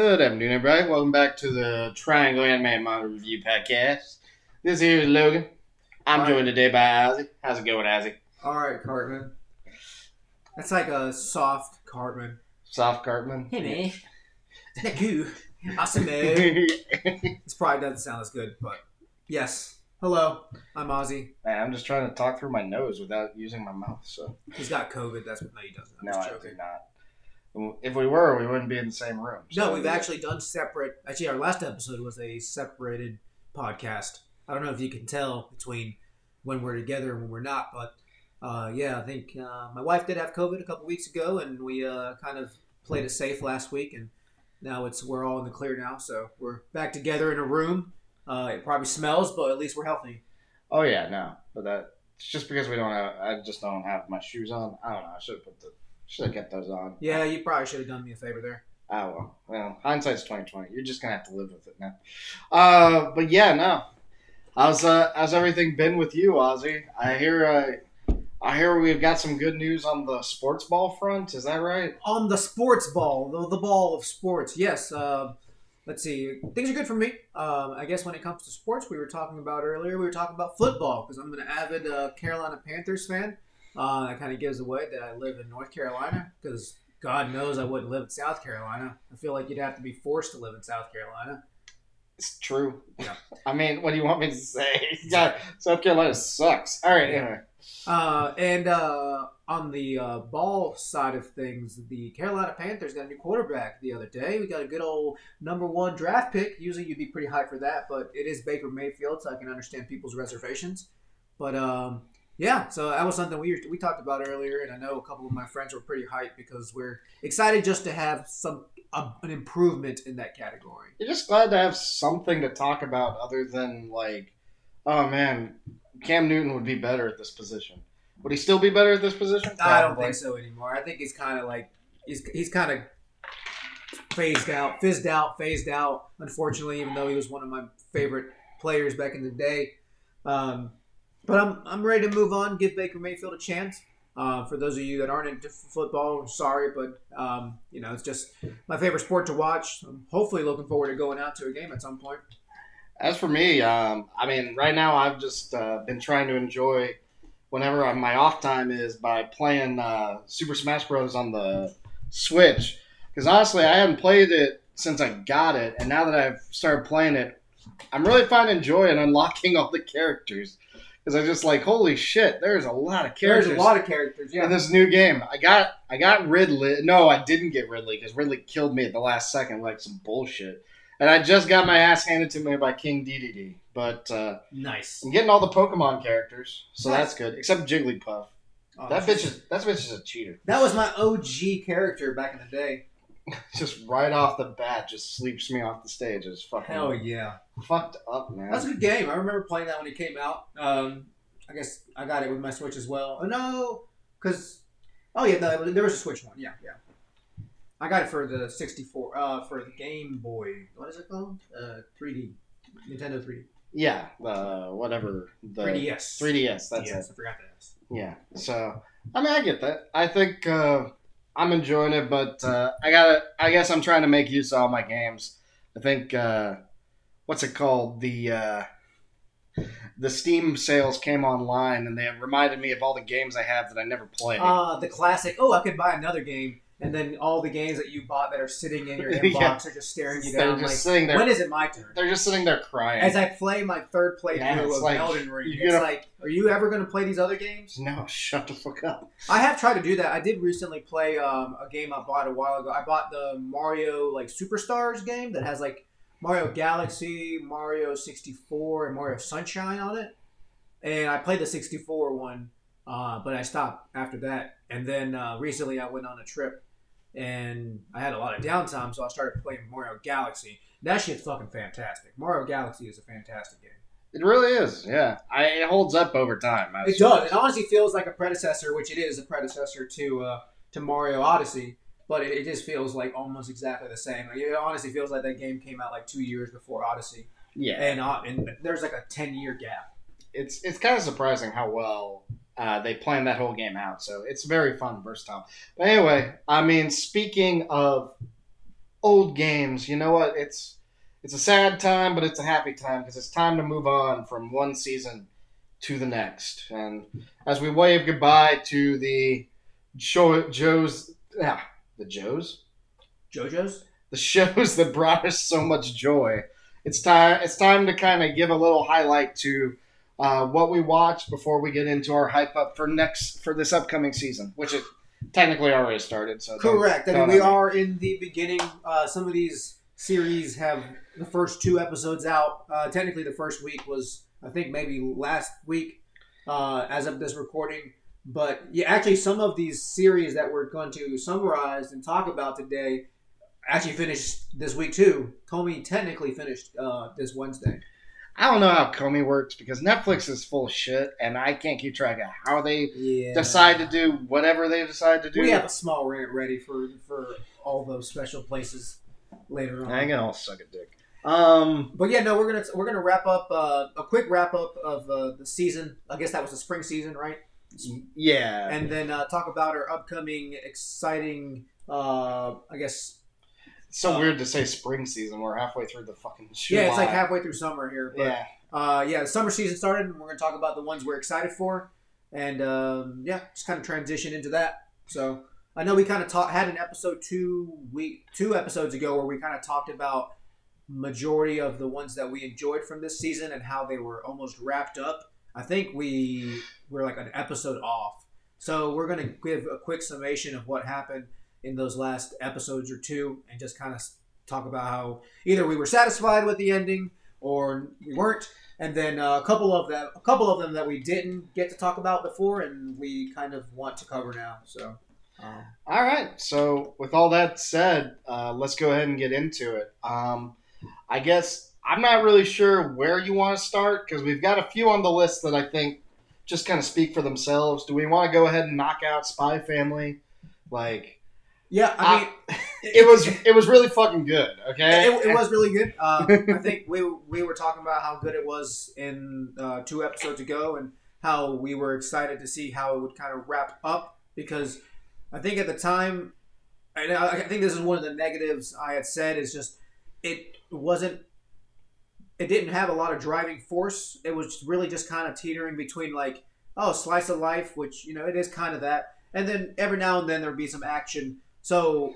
Good afternoon, everybody. Welcome back to the Triangle Anime Manga Review Podcast. This here is Logan. I'm joined today by Ozzy. How's it going, Ozzy? All right, Cartman. That's like a soft Cartman. Soft Cartman? Hey, man. Isn't that good? Awesome, man. This probably doesn't sound as good, but yes. Hello, I'm Ozzy. Man, I'm just trying to talk through my nose without using my mouth, so... He's got COVID, that's... No, he doesn't. No, I do not. If we were, we wouldn't be in the same room. So no, we've actually done separate... Actually, our last episode was a separated podcast. I don't know if you can tell between when we're together and when we're not, but... yeah, I think my wife did have COVID a couple weeks ago, and we kind of played it safe last week, and now we're all in the clear now, so we're back together in a room. It probably smells, but at least we're healthy. Oh yeah, no, but it's just because we don't have. I just don't have my shoes on. I don't know. I should have kept those on. Yeah, you probably should have done me a favor there. Oh well, hindsight's 20/20. You're just gonna have to live with it now. But yeah, no. How's everything been with you, Ozzy? I hear we've got some good news on the sports ball front. Is that right? On the sports ball, the ball of sports. Yes. Let's see. Things are good for me. I guess when it comes to sports, we were talking about football because I'm an avid Carolina Panthers fan. That kind of gives away that I live in North Carolina because God knows I wouldn't live in South Carolina. I feel like you'd have to be forced to live in South Carolina. It's true. Yeah. I mean, what do you want me to say? God, South Carolina sucks. All right. Yeah. Anyway. On the ball side of things, the Carolina Panthers got a new quarterback the other day. We got a good old number one draft pick. Usually you'd be pretty high for that, but it is Baker Mayfield, so I can understand people's reservations. But, yeah, so that was something we talked about earlier, and I know a couple of my friends were pretty hyped because we're excited just to have an improvement in that category. You're just glad to have something to talk about other than, like, oh, man, Cam Newton would be better at this position. Would he still be better at this position? Probably. I don't think so anymore. I think he's kind of phased out. Unfortunately, even though he was one of my favorite players back in the day, but I'm ready to move on. Give Baker Mayfield a chance. For those of you that aren't into football, I'm sorry, but it's just my favorite sport to watch. I'm hopefully looking forward to going out to a game at some point. As for me, I mean, right now I've just been trying to enjoy. Whenever my off time is by playing Super Smash Bros on the Switch, because honestly I haven't played it since I got it, and now that I've started playing it, I'm really finding joy in unlocking all the characters. Because I just like, holy shit, there's a lot of characters. Yeah. In this new game, I got Ridley. No, I didn't get Ridley because Ridley killed me at the last second like some bullshit. And I just got my ass handed to me by King Dedede. But nice. I'm getting all the Pokemon characters, so that's good. Except Jigglypuff. Oh, that bitch is a cheater. That was my OG character back in the day. Just right off the bat, just sleeps me off the stage. It's fucking hell yeah, fucked up, man. That's a good game. I remember playing that when it came out. I guess I got it with my Switch as well. There was a Switch one. Yeah. I got it for the 64, for the Game Boy. What is it called? 3D. Nintendo 3D. Yeah, whatever. The 3DS. 3DS, that's it. I forgot that. Yeah, so, I mean, I get that. I think I'm enjoying it, but I guess I'm trying to make use of all my games. I think, what's it called? The Steam sales came online, and they reminded me of all the games I have that I never played. The classic, I could buy another game. And then all the games that you bought that are sitting in your inbox are just staring you down. They're just like, sitting there. When is it my turn? They're just sitting there crying. As I play my third playthrough of Elden Ring, are you ever going to play these other games? No, shut the fuck up. I have tried to do that. I did recently play a game I bought a while ago. I bought the Mario Superstars game that has Mario Galaxy, Mario 64, and Mario Sunshine on it. And I played the 64 one, but I stopped after that. And then recently I went on a trip. And I had a lot of downtime, so I started playing Mario Galaxy. That shit's fucking fantastic. Mario Galaxy is a fantastic game. It really is, yeah. It holds up over time. It does. It honestly feels like a predecessor, which it is a predecessor to Mario Odyssey, but it just feels like almost exactly the same. It honestly feels like that game came out 2 years before Odyssey. Yeah. And there's a 10-year gap. It's kind of surprising how well... they planned that whole game out, so it's very fun, versatile. But anyway, I mean, speaking of old games. You know what? It's a sad time, but it's a happy time because it's time to move on from one season to the next. And as we wave goodbye to the JoJo's? The shows that brought us so much joy. It's time to kind of give a little highlight to what we watched before we get into our hype up for this upcoming season, which is technically already started. So correct. We are in the beginning. Some of these series have the first two episodes out. Technically, the first week was, I think, maybe last week as of this recording. But yeah, actually, some of these series that we're going to summarize and talk about today actually finished this week too. Komi technically finished this Wednesday. I don't know how Komi works because Netflix is full of shit and I can't keep track of how they decide to do whatever they decide to do. We have a small rant ready for all those special places later on. I can all suck a dick. But yeah, no, we're gonna wrap up a quick wrap up of the season. I guess that was the spring season, right? Yeah. And then talk about our upcoming exciting It's so weird to say spring season. We're halfway through the fucking July. Yeah, it's like halfway through summer here. But, yeah. Yeah, the summer season started, and we're going to talk about the ones we're excited for. And, yeah, just kind of transition into that. So, I know we kind of had an episode two episodes ago where we kind of talked about majority of the ones that we enjoyed from this season and how they were almost wrapped up. I think we were like an episode off. So, we're going to give a quick summation of what happened in those last episodes or two and just kind of talk about how either we were satisfied with the ending or we weren't. And then a couple of them that we didn't get to talk about before and we kind of want to cover now. So, all right. So with all that said, let's go ahead and get into it. I guess I'm not really sure where you want to start because we've got a few on the list that I think just kind of speak for themselves. Do we want to go ahead and knock out Spy Family? Yeah, I mean, it was really fucking good. Okay, it was really good. I think we were talking about how good it was in two episodes ago, and how we were excited to see how it would kind of wrap up because I think at the time, and I think this is one of the negatives I had said is just it didn't have a lot of driving force. It was really just kind of teetering between like slice of life, which it is kind of that, and then every now and then there'd be some action. So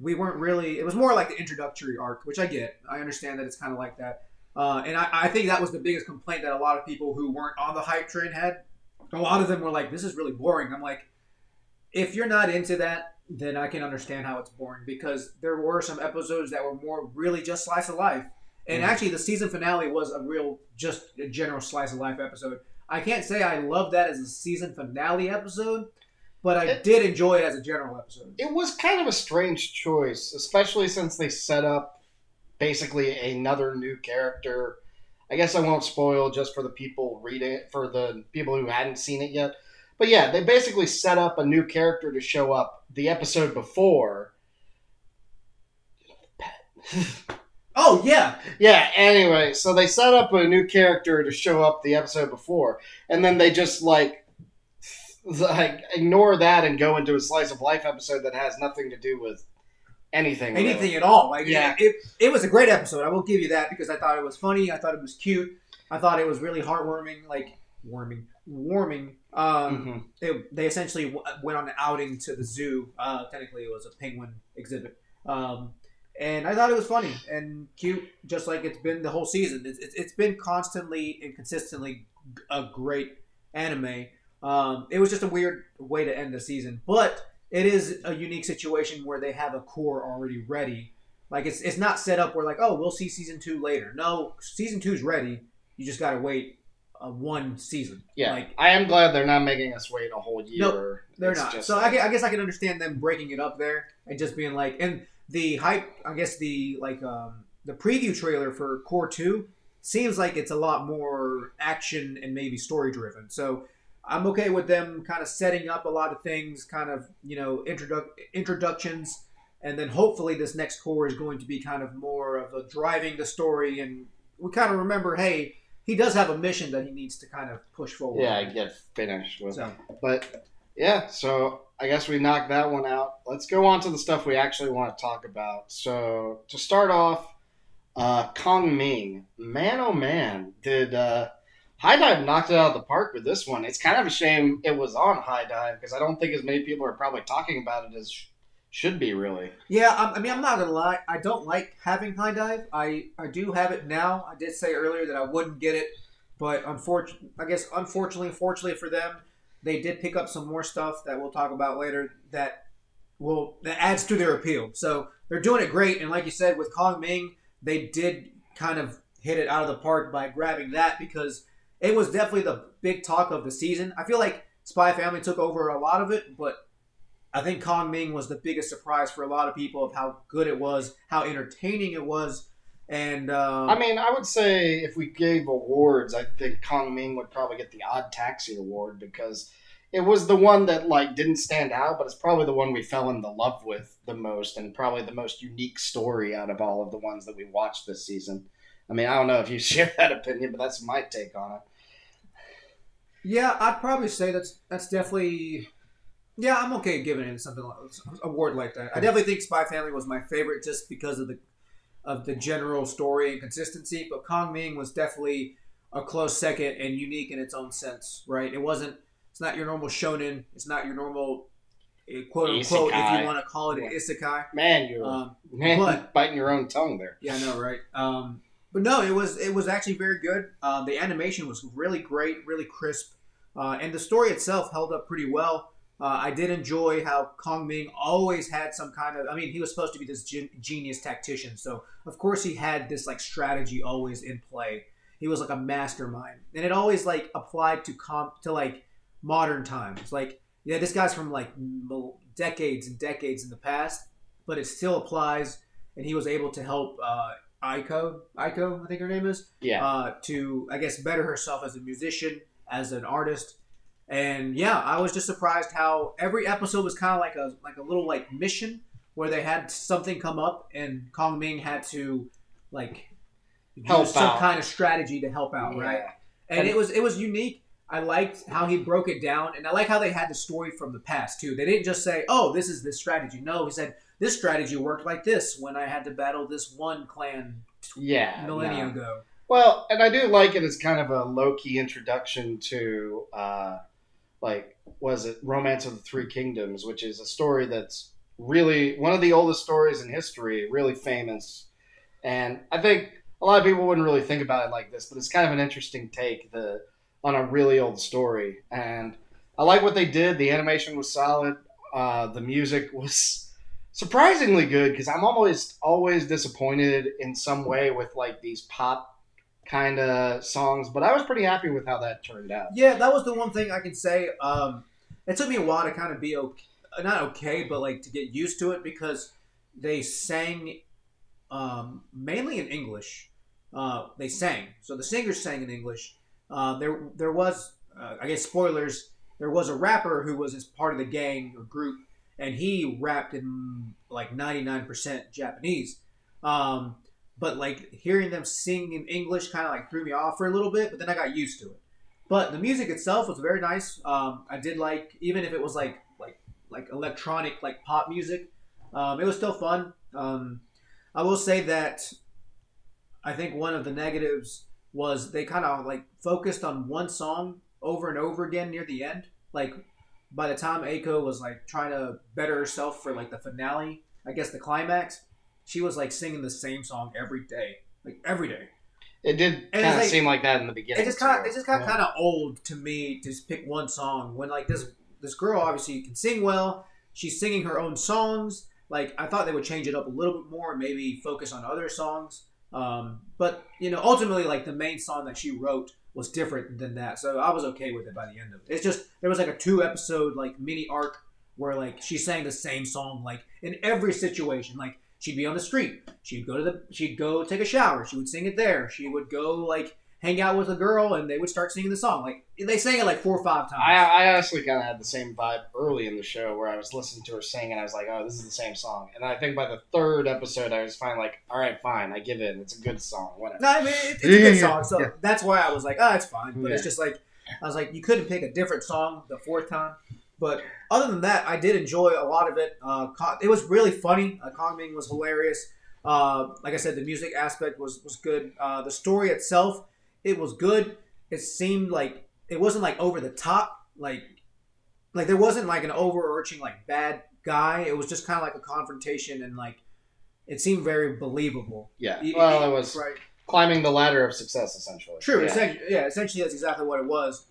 we weren't really. It was more like the introductory arc, which I get. I understand that it's kind of like that, and I think that was the biggest complaint that a lot of people who weren't on the hype train had. A lot of them were like, "This is really boring." I'm like, if you're not into that, then I can understand how it's boring because there were some episodes that were more really just slice of life, and actually the season finale was a general slice of life episode. I can't say I love that as a season finale episode. But I did enjoy it as a general episode. It was kind of a strange choice, especially since they set up basically another new character. I guess I won't spoil just for the people reading it, for the people who hadn't seen it yet. But yeah, they basically set up a new character to show up the episode before. Oh, yeah. Yeah, anyway, so they set up a new character to show up the episode before. And then they just like ignore that and go into a slice of life episode that has nothing to do with anything really. At all. Like, yeah, it was a great episode. I will give you that because I thought it was funny. I thought it was cute. I thought it was really heartwarming. Warming. They essentially went on an outing to the zoo. Technically, it was a penguin exhibit. And I thought it was funny and cute, just like it's been the whole season. It's been constantly and consistently a great anime. It was just a weird way to end the season, but it is a unique situation where they have a core already ready. Like it's not set up where like, oh, we'll see season 2 later. No, season 2's ready. You just gotta wait one season. Yeah, like, I am glad they're not making us wait a whole year. No, they're not. Just... So I guess I can understand them breaking it up there and just being like, and the hype. I guess the preview trailer for Core 2 seems like it's a lot more action and maybe story driven. So. I'm okay with them kind of setting up a lot of things, kind of, introductions. And then hopefully this next core is going to be kind of more of a driving the story. And we kind of remember, hey, he does have a mission that he needs to kind of push forward. Yeah, get finished with. So. But Yeah, so I guess we knocked that one out. Let's go on to the stuff we actually want to talk about. So to start off, Kongming. Man, oh man, did HIDIVE knocked it out of the park with this one. It's kind of a shame it was on HIDIVE because I don't think as many people are probably talking about it as should be, really. Yeah, I mean, I'm not going to lie. I don't like having HIDIVE. I do have it now. I did say earlier that I wouldn't get it, but unfortunately for them, they did pick up some more stuff that we'll talk about later that adds to their appeal. So they're doing it great. And like you said, with Kongming, they did kind of hit it out of the park by grabbing that because it was definitely the big talk of the season. I feel like Spy Family took over a lot of it, but I think Kongming was the biggest surprise for a lot of people of how good it was, how entertaining it was. And I mean, I would say if we gave awards, I think Kongming would probably get the Odd Taxi award because it was the one that like didn't stand out, but it's probably the one we fell in the love with the most and probably the most unique story out of all of the ones that we watched this season. I mean, I don't know if you share that opinion, but that's my take on it. Yeah, I'd probably say that's definitely. Yeah, I'm okay giving it something like an award like that. I definitely think Spy Family was my favorite just because of the general story and consistency, but Kongming was definitely a close second and unique in its own sense, right? It's not your normal shonen. It's not your normal quote-unquote, if you want to call it an isekai. Man, you're biting your own tongue there. Yeah, I know, right? But no, it was actually very good. The animation was really great, really crisp, and the story itself held up pretty well. I did enjoy how Kongming always had some kind of... I mean, he was supposed to be this genius tactician, so of course he had this like strategy always in play. He was like a mastermind, and it always like applied to like modern times. Like, yeah, this guy's from like decades and decades in the past, but it still applies, and he was able to help Eiko, I think her name is, to, I guess, better herself as a musician, as an artist. And yeah, I was just surprised how every episode was kind of like a little like mission where they had something come up and Kongming had to like help use some kind of strategy to help out, right? And it was unique. I liked how he broke it down, and I like how they had the story from the past too. They didn't just say, "Oh, this is this strategy." No, he said this strategy worked like this when I had to battle this one clan millennia ago. Well, and I do like it as kind of a low key introduction to. Like, was it Romance of the Three Kingdoms, which is a story that's really one of the oldest stories in history, really famous. And I think a lot of people wouldn't really think about it like this, but it's kind of an interesting take on a really old story. And I like what they did. The animation was solid. The music was surprisingly good because I'm always disappointed in some way with like these pop kind of songs, but I was pretty happy with how that turned out. Yeah, that was the one thing I can say. It took me a while to kind of be not okay, but like to get used to it because they sang mainly in English. So the singers sang in English. There was, I guess, spoilers. There was a rapper who was as part of the gang or group, and he rapped in like 99% Japanese. But like hearing them sing in English kind of like threw me off for a little bit, but then I got used to it. But the music itself was very nice. I did like, even if it was like electronic like pop music, it was still fun. I will say that I think one of the negatives was they kind of like focused on one song over and over again near the end. Like by the time Eiko was like trying to better herself for like the finale, I guess the climax, she was like singing the same song every day, like every day. It did kind of like, seem like that in the beginning. It just got kind of old to me to just pick one song when like this girl obviously can sing well. She's singing her own songs. Like I thought they would change it up a little bit more and maybe focus on other songs. But you know, ultimately like the main song that she wrote was different than that. So I was okay with it by the end of it. It's just, there was like a 2-episode like mini arc where like she sang the same song, like in every situation, like, she'd be on the street. She'd go take a shower. She would sing it there. She would go like hang out with a girl, and they would start singing the song. Like they sang it like 4 or 5 times. I honestly kind of had the same vibe early in the show where I was listening to her sing, and I was like, "Oh, this is the same song." And I think by the 3rd episode, I was fine, I give in. It's a good song, whatever. No, I mean it's a good song, so that's why I was like, "Oh, it's fine." But it's just like I was like, you couldn't pick a different song the 4th time. But other than that, I did enjoy a lot of it. It was really funny. Kongming was hilarious. Like I said, the music aspect was good. The story itself, it was good. It seemed like it wasn't like over the top. Like there wasn't like an overarching like bad guy. It was just kind of like a confrontation, and like it seemed very believable. Yeah. Well, it was right. Climbing the ladder of success, essentially. True. Yeah. Essentially, that's exactly what it was.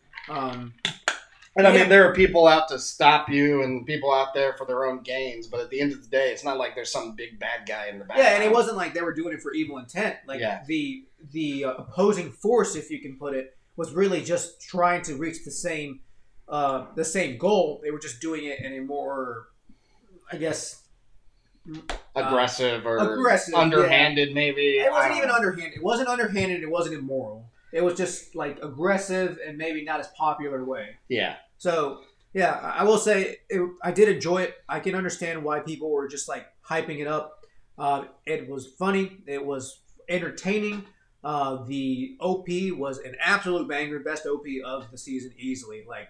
And I mean, there are people out to stop you and people out there for their own gains, but at the end of the day, it's not like there's some big bad guy in the background. Yeah, and it wasn't like they were doing it for evil intent. Like, the opposing force, if you can put it, was really just trying to reach the same goal. They were just doing it in a more, I guess... Aggressive, underhanded, maybe. It wasn't even underhanded. It wasn't underhanded. It wasn't immoral. It was just like aggressive and maybe not as popular way. Yeah. So yeah, I will say I did enjoy it. I can understand why people were just like hyping it up. It was funny. It was entertaining. The OP was an absolute banger, best OP of the season easily. Like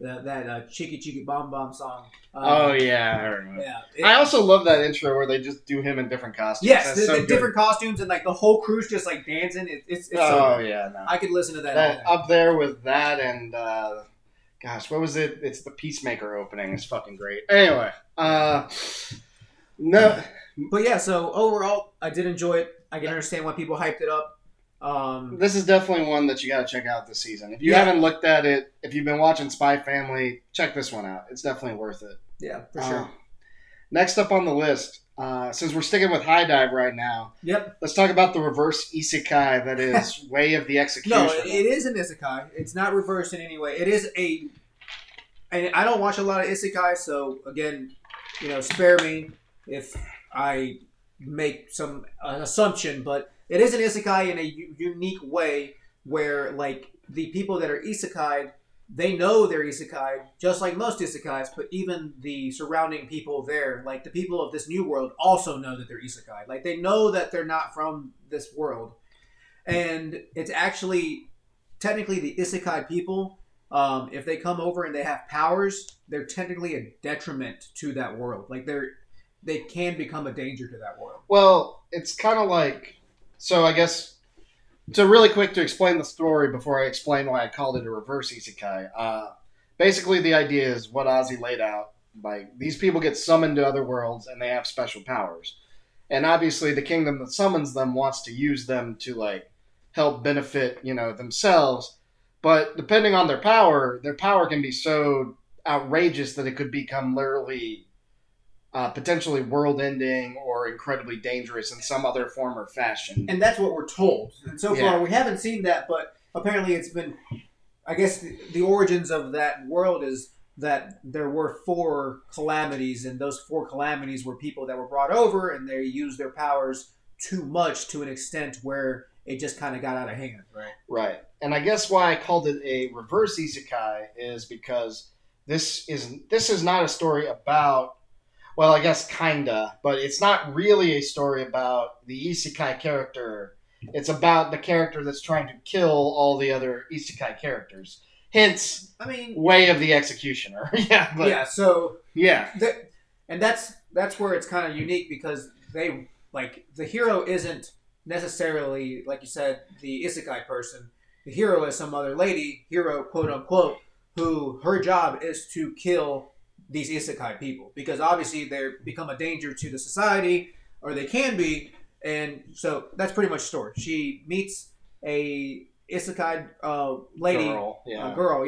that Cheeky Cheeky Bomb Bomb song. I remember. Yeah. I also love that intro where they just do him in different costumes. Yes, so different costumes, and like the whole crew's just like dancing. It's so good. Yeah. No. I could listen to that up there with that and gosh, what was it? It's the Peacemaker opening. It's fucking great. Anyway, no, but yeah. So overall, I did enjoy it. I can understand why people hyped it up. This is definitely one that you got to check out this season. If you haven't looked at it, if you've been watching Spy Family, check this one out. It's definitely worth it. Yeah, for sure. Next up on the list, since we're sticking with HIDIVE right now, let's talk about the reverse isekai that is Way of the Executioner. No, it is an isekai. It's not reversed in any way. It is a... And I don't watch a lot of isekai, so again, spare me if I make an assumption, but... It is an isekai in a unique way where, like, the people that are isekai'd, they know they're isekai'd, just like most isekais, but even the surrounding people there, like, the people of this new world also know that they're isekai'd. Like, they know that they're not from this world. And it's actually, technically, the isekai people, if they come over and they have powers, they're technically a detriment to that world. Like, they can become a danger to that world. Well, it's kind of like... So I guess, really quick to explain the story before I explain why I called it a reverse isekai. Basically, the idea is what Ozzy laid out. Like, these people get summoned to other worlds, and they have special powers. And obviously, the kingdom that summons them wants to use them to, like, help benefit, themselves. But depending on their power can be so outrageous that it could become literally... potentially world-ending or incredibly dangerous in some other form or fashion. And that's what we're told. And so far, we haven't seen that, but apparently it's been... I guess the origins of that world is that there were four calamities, and those four calamities were people that were brought over, and they used their powers too much to an extent where it just kind of got out of hand. Right. And I guess why I called it a reverse isekai is because this is not a story about... Well, I guess kinda, but it's not really a story about the isekai character. It's about the character that's trying to kill all the other isekai characters. Hence, Way of the Executioner. And that's where it's kind of unique because they like the hero isn't necessarily, like you said, the isekai person. The hero is some other lady, hero quote unquote, who her job is to kill these isekai people, because obviously they become a danger to the society, or they can be, and so that's pretty much the story. She meets a isekai lady, girl,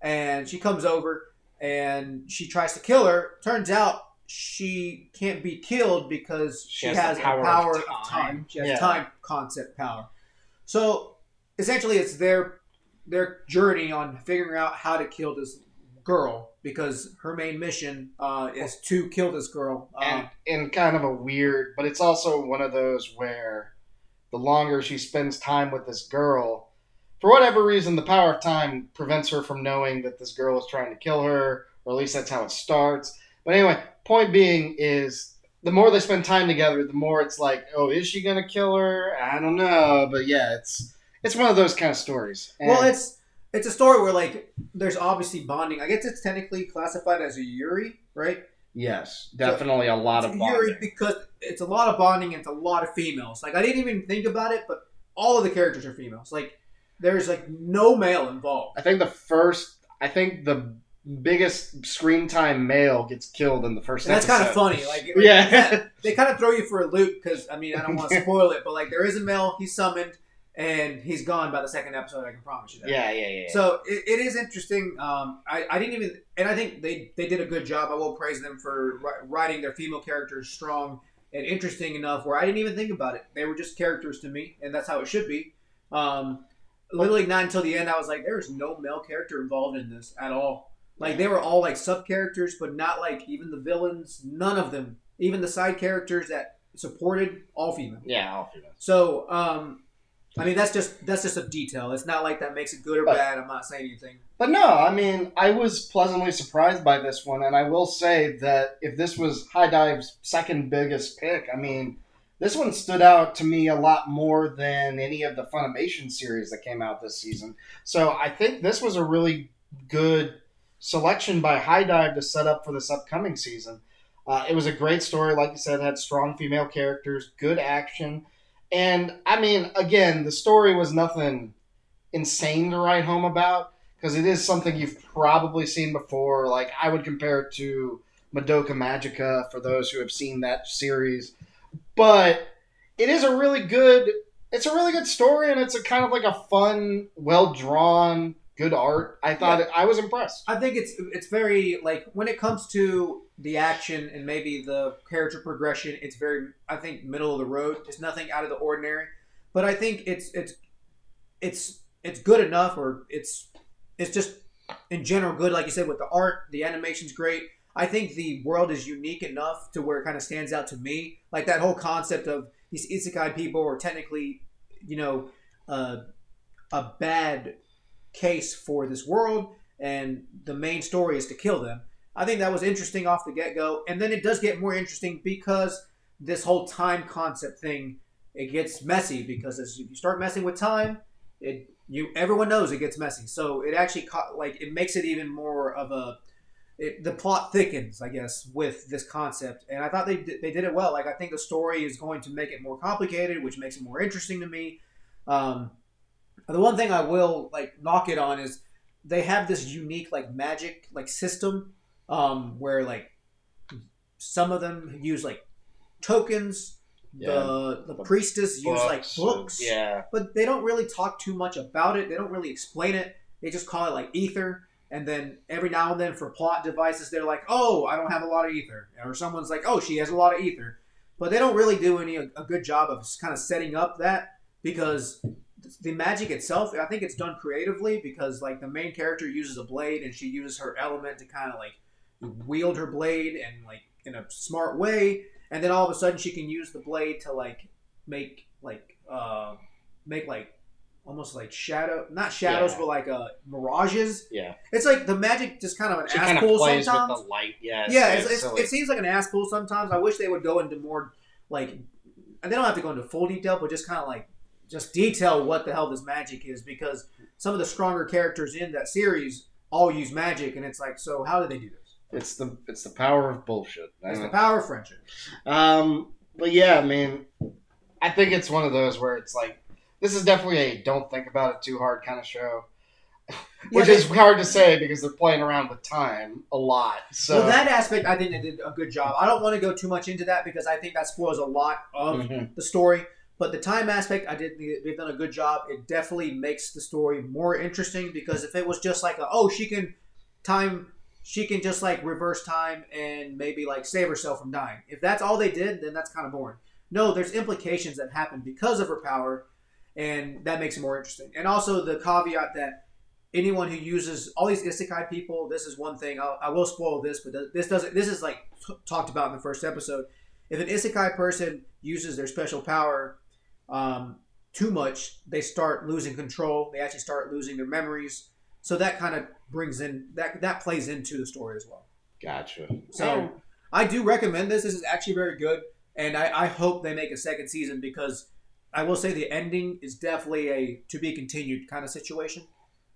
and she comes over and she tries to kill her. Turns out she can't be killed because she has the power of time. She has time concept power. So essentially, it's their journey on figuring out how to kill this girl, because her main mission is to kill this girl. And in kind of a weird, but it's also one of those where the longer she spends time with this girl, for whatever reason, the power of time prevents her from knowing that this girl is trying to kill her, or at least that's how it starts. But anyway, point being is the more they spend time together, the more it's like, oh, is she going to kill her? I don't know. But yeah, it's one of those kind of stories. And well, it's... It's a story where, like, there's obviously bonding. I guess it's technically classified as a Yuri, right? Yes, definitely so, a lot of bonding. Yuri because it's a lot of bonding and it's a lot of females. Like, I didn't even think about it, but all of the characters are females. Like, there's, like, no male involved. I think the biggest screen time male gets killed in the first episode. That's kind of funny. Like, yeah. They kind of throw you for a loop because, I mean, I don't want to spoil it, but, like, there is a male, he's summoned, and he's gone by the second episode, I can promise you that. Yeah. So it is interesting. I didn't even... And I think they did a good job. I will praise them for writing their female characters strong and interesting enough where I didn't even think about it. They were just characters to me, and that's how it should be. Literally not until the end, I was like, there is no male character involved in this at all. Like, they were all, like, sub-characters, but not, like, even the villains. None of them. Even the side characters that supported, all female. Yeah, all female. So, I mean, that's just a detail. It's not like that makes it good or bad. I'm not saying anything. But no, I mean, I was pleasantly surprised by this one, and I will say that if this was HIDIVE's second biggest pick, I mean, this one stood out to me a lot more than any of the Funimation series that came out this season. So I think this was a really good selection by HIDIVE to set up for this upcoming season. It was a great story. Like you said, it had strong female characters, good action. And, I mean, again, the story was nothing insane to write home about because it is something you've probably seen before. Like, I would compare it to Madoka Magica for those who have seen that series. But it is a really good story, and it's a kind of like a fun, well-drawn, good art. I thought I was impressed. I think it's very, like, when it comes to the action and maybe the character progression, it's very, I think, middle of the road. It's nothing out of the ordinary, but I think it's good enough, or it's just in general good. Like you said, with the art, the animation's great. I think the world is unique enough to where it kind of stands out to me. Like that whole concept of these isekai people, or technically, you know, a bad case for this world, and the main story is to kill them. I think that was interesting off the get-go. And then it does get more interesting because this whole time concept thing, it gets messy because as you start messing with time, everyone knows it gets messy. So it actually it makes it even more of the plot thickens, I guess, with this concept. And I thought they did it well. Like, I think the story is going to make it more complicated, which makes it more interesting to me. The one thing I will, like, knock it on is they have this unique, like, magic, like, system where, like, some of them use, like, tokens. Yeah. The priestess use, like, books. Yeah. But they don't really talk too much about it. They don't really explain it. They just call it, like, ether. And then every now and then for plot devices, they're like, oh, I don't have a lot of ether. Or someone's like, oh, she has a lot of ether. But they don't really do a good job of kind of setting up that because the magic itself, I think it's done creatively because, like, the main character uses a blade and she uses her element to kind of, like, wield her blade and, like, in a smart way, and then all of a sudden she can use the blade to, like, make like almost like shadows but like mirages. Yeah, it's like the magic just kind of an ass pool sometimes. With the light, it seems like an ass pool sometimes. I wish they would go into more, like, and they don't have to go into full detail, but just kind of like just detail what the hell this magic is, because some of the stronger characters in that series all use magic, and it's like, so how did they do this? It's the power of bullshit. It's the power of friendship. But yeah, I mean, I think it's one of those where it's like, this is definitely a don't think about it too hard kind of show, which is hard to say because they're playing around with time a lot. So that aspect, I think they did a good job. I don't want to go too much into that because I think that spoils a lot of the story. But the time aspect, they've done a good job. It definitely makes the story more interesting because if it was just like, she can just, like, reverse time and maybe, like, save herself from dying. If that's all they did, then that's kind of boring. No, there's implications that happen because of her power, and that makes it more interesting. And also the caveat that anyone who uses all these isekai people, this is one thing. I will spoil this, but this is, like, talked about in the first episode. If an isekai person uses their special power too much, they start losing control. They actually start losing their memories. So that kind of brings in that plays into the story as well. Gotcha. So I do recommend this. This is actually very good, and I hope they make a second season because I will say the ending is definitely a to be continued kind of situation.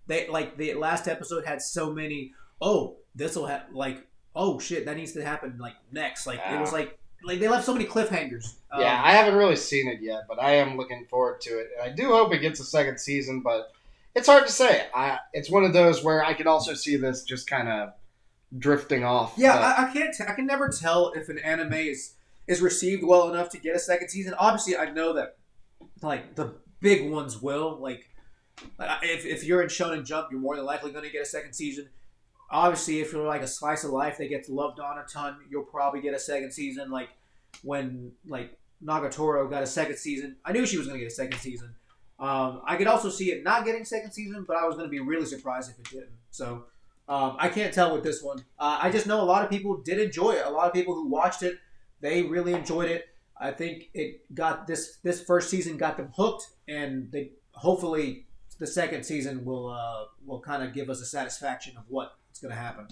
They like the last episode had so many. Oh, this will have like. Oh shit, that needs to happen like next. Like it was like they left so many cliffhangers. Yeah, I haven't really seen it yet, but I am looking forward to it, and I do hope it gets a second season. But it's hard to say. It's one of those where I could also see this just kind of drifting off. Yeah, I can't. I can never tell if an anime is received well enough to get a second season. Obviously, I know that like the big ones will. Like if you're in Shonen Jump, you're more than likely going to get a second season. Obviously, if you're like a slice of life that gets loved on a ton, you'll probably get a second season. Like when like Nagatoro got a second season, I knew she was going to get a second season. I could also see it not getting second season, but I was going to be really surprised if it didn't. So I can't tell with this one. I just know a lot of people did enjoy it. A lot of people who watched it, they really enjoyed it. I think it got this first season got them hooked, and they hopefully the second season will kind of give us a satisfaction of what. Going to happen.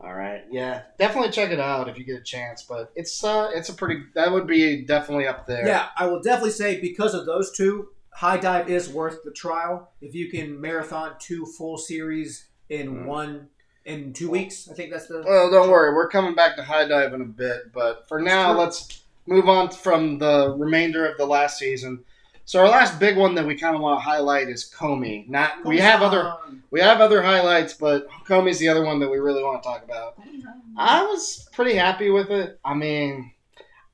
All right, yeah, definitely check it out if you get a chance. But it's a pretty that would be definitely up there. Yeah, I will definitely say because of those two, HIDIVE is worth the trial. If you can marathon two full series in 2 weeks, I think that's the. Well, don't worry, we're coming back to HIDIVE in a bit. But for now, let's move on from the remainder of the last season. So our last big one that we kind of want to highlight is Komi. Not we have other highlights, but Komi's the other one that we really want to talk about. I was pretty happy with it. I mean,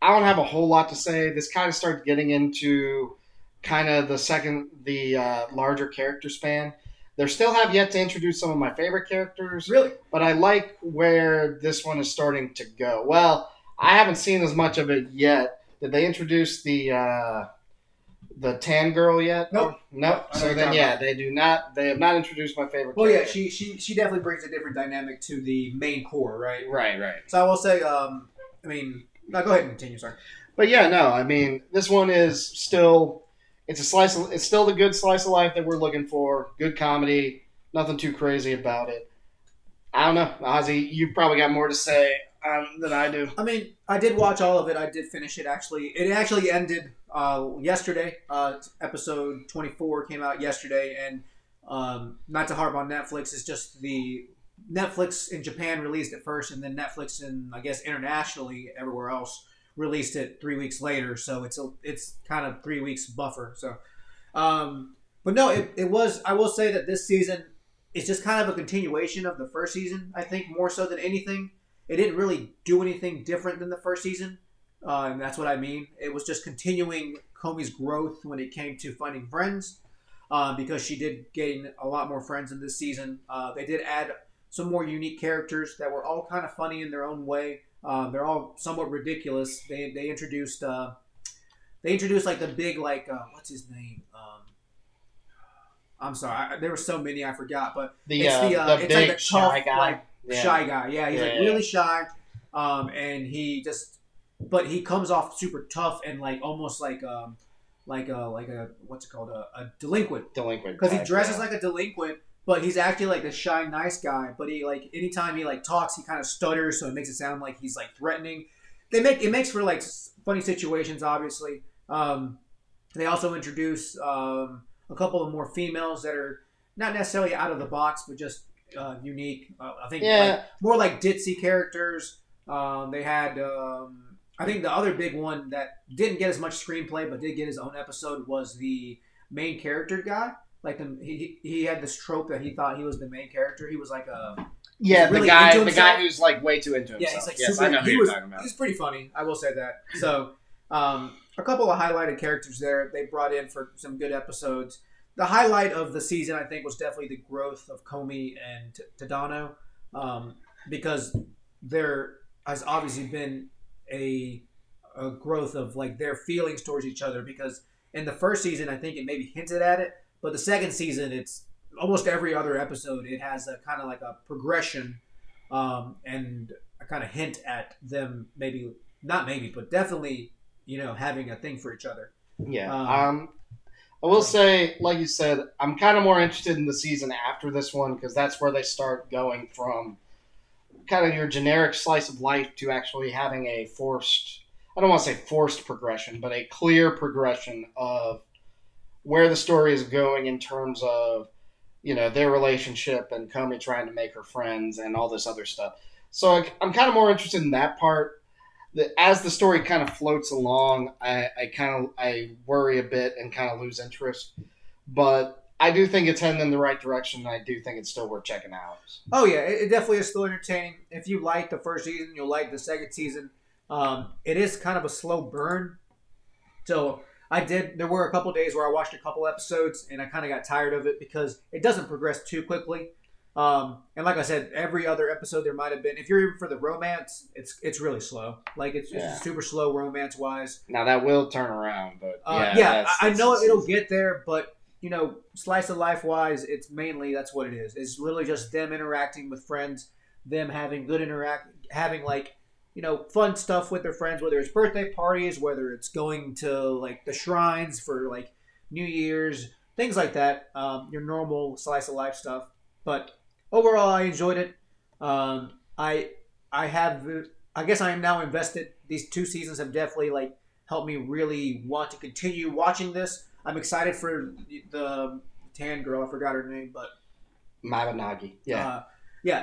I don't have a whole lot to say. This kind of starts getting into kind of the larger character span. They still have yet to introduce some of my favorite characters, really, but I like where this one is starting to go. Well, I haven't seen as much of it yet. Did they introduce the tan girl yet? Nope. So then, they do not. They have not introduced my favorite. Well, character. Yeah, she definitely brings a different dynamic to the main core, right? Right. So I will say, go ahead and continue, sorry. But yeah, no, I mean, this one is still, it's still the good slice of life that we're looking for. Good comedy, nothing too crazy about it. I don't know, Ozzy, you probably got more to say than I do. I mean, I did watch all of it. I did finish it. Actually, it actually ended. Yesterday, episode 24 came out yesterday, and not to harp on Netflix, it's just the Netflix in Japan released it first, and then Netflix in, I guess, internationally everywhere else released it 3 weeks later, so it's kind of 3 weeks buffer. So, but no, it was, I will say that this season is just kind of a continuation of the first season, I think, more so than anything. It didn't really do anything different than the first season. And that's what I mean. It was just continuing Komi's growth when it came to finding friends, because she did gain a lot more friends in this season. They did add some more unique characters that were all kind of funny in their own way. They're all somewhat ridiculous. They introduced like the big what's his name? I'm sorry, there were so many I forgot. But it's like the tough shy guy. Yeah, he's really shy, and he just. But he comes off super tough and almost like a what's it called a delinquent. Delinquent. Because he dresses like a delinquent, but he's actually like a shy, nice guy. But he anytime he talks, he kind of stutters, so it makes it sound like he's threatening. It makes for funny situations, obviously. They also introduce a couple of more females that are not necessarily out of the box, but just unique. I think more like ditzy characters. They had. I think the other big one that didn't get as much screenplay but did get his own episode was the main character guy. He had this trope that he thought he was the main character. He was the guy who's way too into himself. Yeah, I know who you're talking about. He's pretty funny. I will say that. So a couple of highlighted characters there they brought in for some good episodes. The highlight of the season I think was definitely the growth of Komi and Tadano, because there has obviously been a growth of their feelings towards each other, because in the first season I think it maybe hinted at it, but the second season it's almost every other episode it has a kind of a progression and a kind of hint at them but definitely having a thing for each other. I will say, like you said, I'm kind of more interested in the season after this one, because that's where they start going from kind of your generic slice of life to actually having a forced, I don't want to say forced progression, but a clear progression of where the story is going in terms of you know, their relationship and Komi trying to make her friends and all this other stuff. So I'm kind of more interested in that part. As the story kind of floats along, I worry a bit and kind of lose interest. But I do think it's heading in the right direction, and I do think it's still worth checking out. Oh, yeah. It definitely is still entertaining. If you like the first season, you'll like the second season. It is kind of a slow burn. So there were a couple days where I watched a couple episodes, and I kind of got tired of it because it doesn't progress too quickly. And like I said, every other episode there might have been, if you're in for the romance, it's really slow. Like it's super slow romance wise. Now that will turn around, but I know it'll get there, but you know, slice of life wise, it's mainly, that's what it is. It's literally just them interacting with friends, them having having like, you know, fun stuff with their friends, whether it's birthday parties, whether it's going to like the shrines for like New Year's, things like that. Your normal slice of life stuff, but overall, I enjoyed it. I guess I am now invested. These two seasons have definitely like helped me really want to continue watching this. I'm excited for the tan girl. I forgot her name, but Mabanagi. Yeah,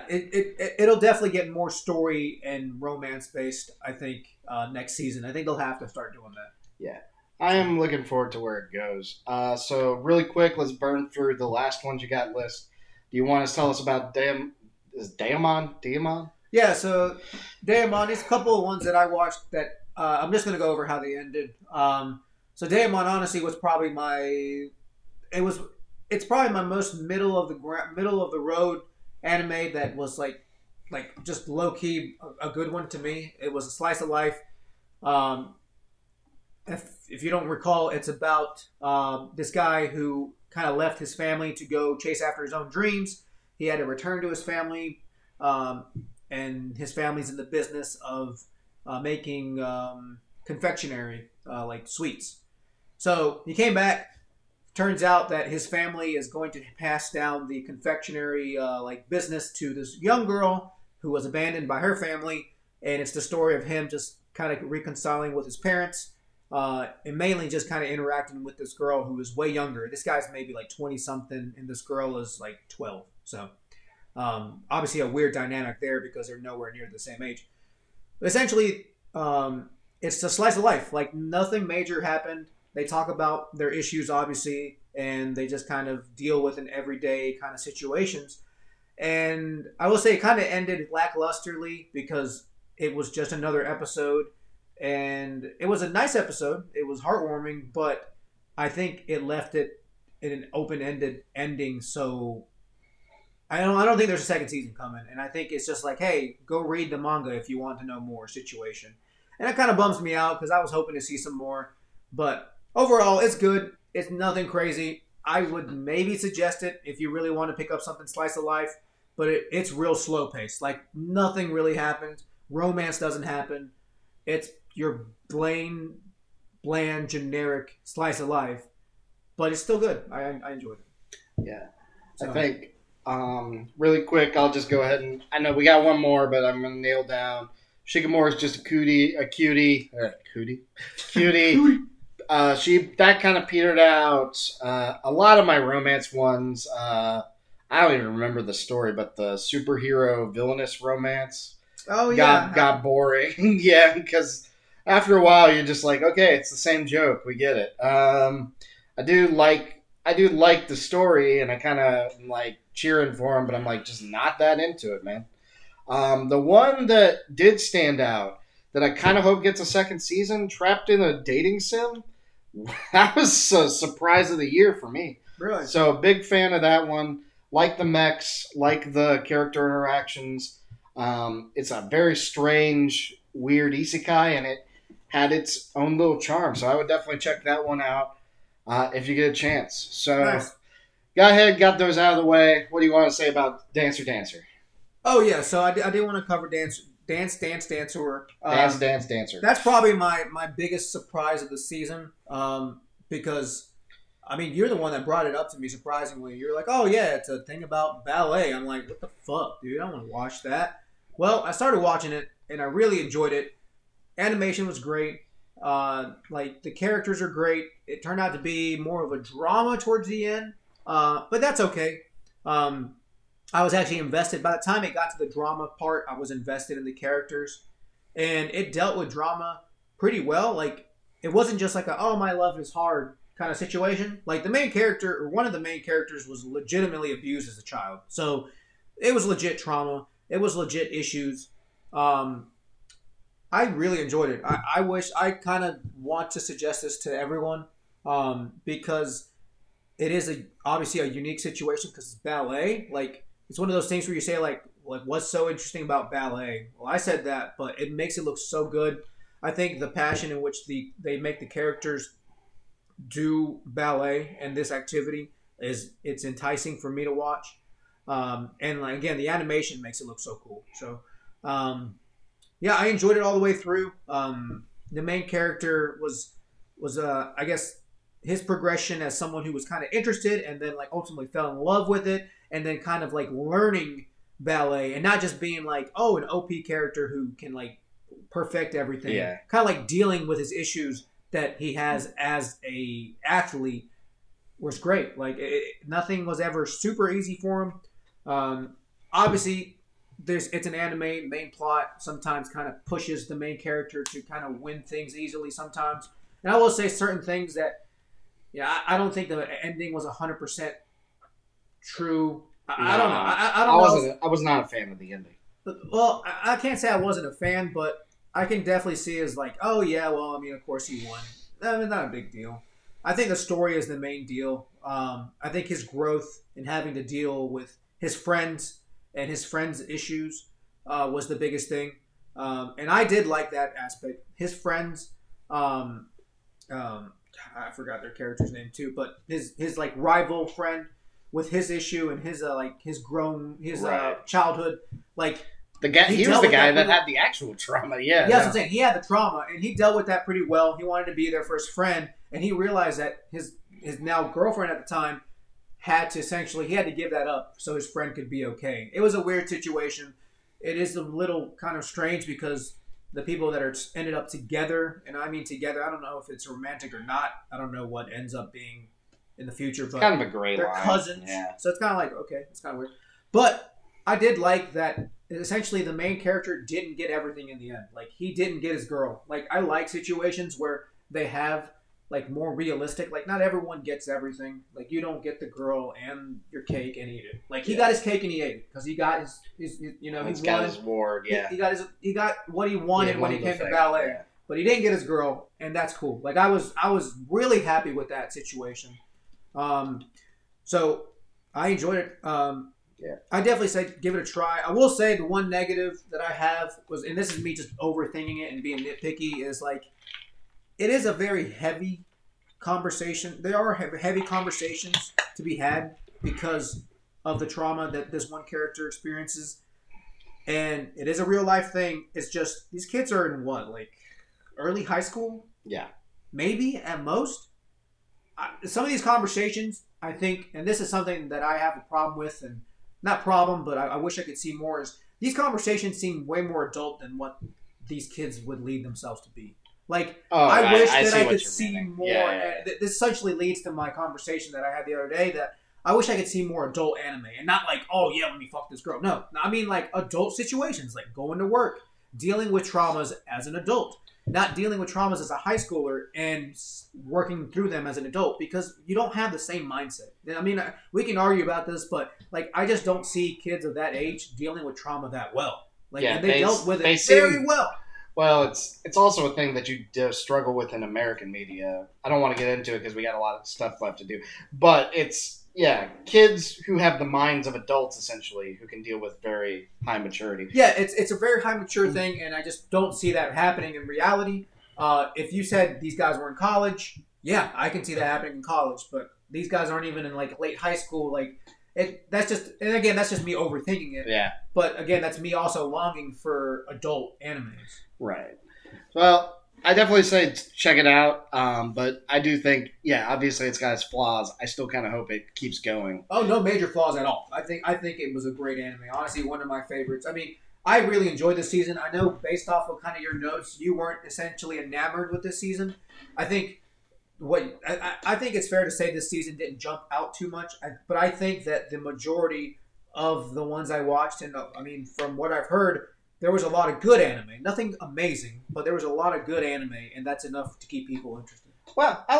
It'll definitely get more story and romance based. I think next season. I think they'll have to start doing that. Yeah, I am looking forward to where it goes. So really quick, let's burn through the last ones you got listed. You want to tell us about Daemon? Yeah, so Daemon, there's a couple of ones that I watched that I'm just going to go over how they ended. So Daemon, honestly, was probably my most middle of the road anime that was like just low key a good one to me. It was a slice of life. If you don't recall, it's about this guy who kind of left his family to go chase after his own dreams. He had to return to his family, and his family's in the business of making confectionery, like sweets. So he came back. Turns out that his family is going to pass down the confectionery like business to this young girl who was abandoned by her family, and it's the story of him just kind of reconciling with his parents. And mainly just kind of interacting with this girl who is way younger. This guy's maybe like 20-something, and this girl is like 12. So, obviously a weird dynamic there because they're nowhere near the same age. But essentially, it's a slice of life. Like, nothing major happened. They talk about their issues, obviously, and they just kind of deal with an everyday kind of situations. And I will say it kind of ended lacklusterly because it was just another episode. And it was a nice episode. It was heartwarming, but I think it left it in an open-ended ending. So I don't think there's a second season coming. And I think it's just like, hey, go read the manga if you want to know more situation. And it kind of bums me out because I was hoping to see some more. But overall, it's good. It's nothing crazy. I would maybe suggest it if you really want to pick up something slice of life. But it's real slow paced. Like, nothing really happens. Romance doesn't happen. It's your plain, bland, generic slice of life, but it's still good. I enjoyed it. Yeah. So, I think really quick, I'll just go ahead and I know we got one more, but I'm going to nail down. Shikimura is just a cutie. That kind of petered out. A lot of my romance ones, I don't even remember the story, but the superhero villainous romance. Oh yeah, got boring. Yeah, because after a while you're just like, okay, it's the same joke. We get it. I do like the story, and I kind of like cheering for him, but I'm like just not that into it, man. The one that did stand out that I kind of hope gets a second season, Trapped in a Dating Sim. That was a surprise of the year for me. Really? So big fan of that one. Like the mechs, like the character interactions. It's a very strange, weird isekai, and it had its own little charm. So I would definitely check that one out if you get a chance. So nice. Go ahead, got those out of the way. What do you want to say about Dancer? Oh, yeah. So I did want to cover Dance Dancer. Dance Dancer. That's probably my biggest surprise of the season because, I mean, you're the one that brought it up to me, surprisingly. You're like, oh, yeah, it's a thing about ballet. I'm like, what the fuck, dude? I don't want to watch that. Well, I started watching it, and I really enjoyed it. Animation was great. The characters are great. It turned out to be more of a drama towards the end, but that's okay. I was actually invested. By the time it got to the drama part, I was invested in the characters. And it dealt with drama pretty well. Like, it wasn't just like a, oh, my love is hard kind of situation. Like, the main character, or one of the main characters, was legitimately abused as a child. So, it was legit trauma. It was legit issues. I really enjoyed it. I wish, I kind of want to suggest this to everyone, because it is obviously a unique situation because it's ballet. Like, it's one of those things where you say, like, what's so interesting about ballet? Well, I said that, but it makes it look so good. I think the passion in which they make the characters do ballet and this activity it's enticing for me to watch. And like, again, the animation makes it look so cool. So, yeah, I enjoyed it all the way through. The main character was I guess his progression as someone who was kind of interested and then like ultimately fell in love with it and then kind of like learning ballet and not just being like, oh, an OP character who can like perfect everything. Yeah. Kind of like dealing with his issues that he has as a athlete was great. Like nothing was ever super easy for him. Obviously it's an anime main plot sometimes kind of pushes the main character to kind of win things easily sometimes. And I will say certain things that, yeah, I don't think the ending was 100% true. I don't know. I was not a fan of the ending. Well, I can't say I wasn't a fan, but I can definitely see as like, oh yeah, well, I mean, of course he won. I mean, not a big deal. I think the story is the main deal. I think his growth and having to deal with his friends and his friends' issues was the biggest thing. And I did like that aspect. His friends, I forgot their character's name too, but his like rival friend with his issue and his like childhood, like he was the guy that had the actual trauma. Yeah, that's what I'm saying. He had the trauma and he dealt with that pretty well. He wanted to be their first friend, and he realized that his now girlfriend at the time had to give that up so his friend could be okay. It was a weird situation. It is a little kind of strange because the people that are ended up together, and I mean together, I don't know if it's romantic or not. I don't know what ends up being in the future. But it's kind of a gray line. They're cousins. Yeah. So it's kind of like, okay, it's kind of weird. But I did like that essentially the main character didn't get everything in the end. Like, he didn't get his girl. Like, I like situations where they have, like, more realistic. Like, not everyone gets everything. Like, you don't get the girl and your cake and eat it. Like, he got his cake and he ate it because he got his you know, he got his reward. Yeah, he got what he wanted when he came to ballet, yeah. But he didn't get his girl, and that's cool. Like, I was really happy with that situation. So I enjoyed it. Yeah, I definitely say give it a try. I will say the one negative that I have was, and this is me just overthinking it and being nitpicky, is like, it is a very heavy conversation. There are heavy conversations to be had because of the trauma that this one character experiences. And it is a real life thing. It's just, these kids are in what, like early high school? Yeah. Maybe at most. Some of these conversations, I think, and this is something that I have a problem with, and not problem, but I wish I could see more, is these conversations seem way more adult than what these kids would lead thememselves to be. Like, oh, I wish that I could see more. Yeah. This essentially leads to my conversation that I had the other day, that I wish I could see more adult anime and not like, oh yeah, let me fuck this girl. No, I mean like adult situations, like going to work, dealing with traumas as an adult, not dealing with traumas as a high schooler and working through them as an adult, because you don't have the same mindset. I mean, we can argue about this, but like, I just don't see kids of that age dealing with trauma that well. Like, yeah, and they dealt with it very well. Well, it's also a thing that you struggle with in American media. I don't want to get into it because we got a lot of stuff left to do. But it's, yeah, kids who have the minds of adults, essentially, who can deal with very high maturity. Yeah, it's a very high mature thing, and I just don't see that happening in reality. If you said these guys were in college, yeah, I can see that happening in college. But these guys aren't even in, like, late high school. Like, that's just me overthinking it. Yeah. But, again, that's me also longing for adult animes. Right. Well, I definitely say check it out. But I do think, yeah, obviously it's got its flaws. I still kind of hope it keeps going. Oh, no major flaws at all. I think it was a great anime. Honestly, one of my favorites. I mean, I really enjoyed this season. I know based off of kind of your notes, you weren't essentially enamored with this season. I think what I think it's fair to say this season didn't jump out too much, but I think that the majority of the ones I watched, and I mean, from what I've heard, there was a lot of good anime. Nothing amazing, but there was a lot of good anime, and that's enough to keep people interested. Well, I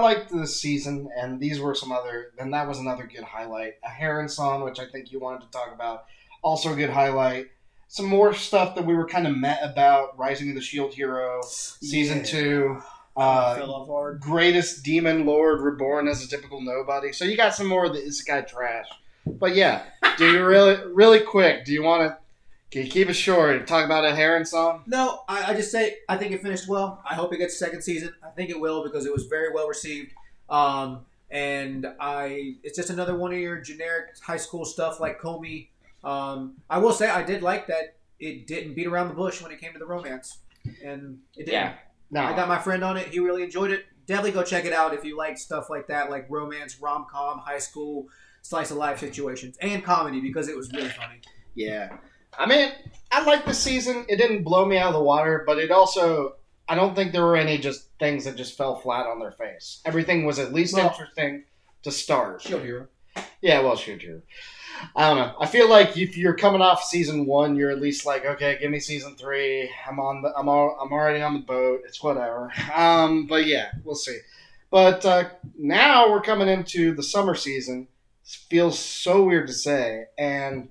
liked this season, and these were some other, and that was another good highlight. A Heron Song, which I think you wanted to talk about, also a good highlight. Some more stuff that we were kind of met about, Rising of the Shield Hero, Season 2. Fell off hard. Greatest Demon Lord Reborn as a Typical Nobody. So you got some more of the Isekai trash. But yeah, do you really quick, do you want to... Can you keep it short and talk about A Heron Song? No, I just say I think it finished well. I hope it gets a second season. I think it will because it was very well received. It's just another one of your generic high school stuff like Komi. I will say I did like that it didn't beat around the bush when it came to the romance. And it didn't. Yeah, no. I got my friend on it. He really enjoyed it. Definitely go check it out if you like stuff like that, like romance, rom-com, high school, slice of life situations, and comedy because it was really funny. Yeah. I mean, I liked this season. It didn't blow me out of the water, but it also, I don't think there were any just things that just fell flat on their face. Everything was at least interesting to start. Shield Hero. Yeah, well, Shield Hero. I don't know. I feel like if you're coming off season 1, you're at least like, okay, give me season 3. I'm already on the boat. It's whatever. But yeah, we'll see. But now we're coming into the summer season. It feels so weird to say, and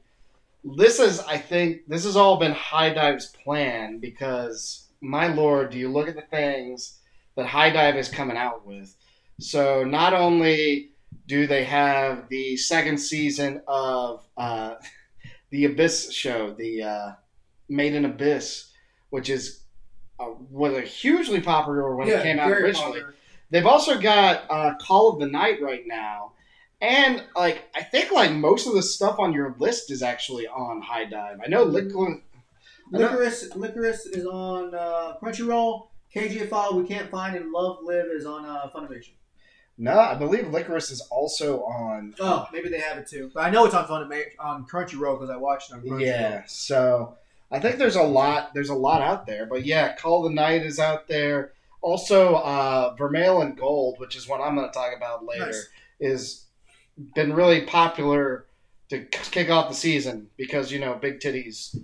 this has all been HIDIVE's plan because, my lord, do you look at the things that HIDIVE is coming out with. So not only do they have the second season of the Abyss show, the Made in Abyss, which was a hugely popular when it came out originally. Popular. They've also got Call of the Night right now. And, I think, most of the stuff on your list is actually on HIDIVE. I know Licorice is on Crunchyroll. KJ File We Can't Find and Love Live is on Funimation. No, I believe Licorice is also on... Oh, maybe they have it too. But I know it's on Funimation, on Crunchyroll because I watched it on Crunchyroll. Yeah, so I think there's a lot out there. But yeah, Call of the Night is out there. Also, Vermeil in Gold, which is one I'm going to talk about later, nice. Is... been really popular to kick off the season because, big titties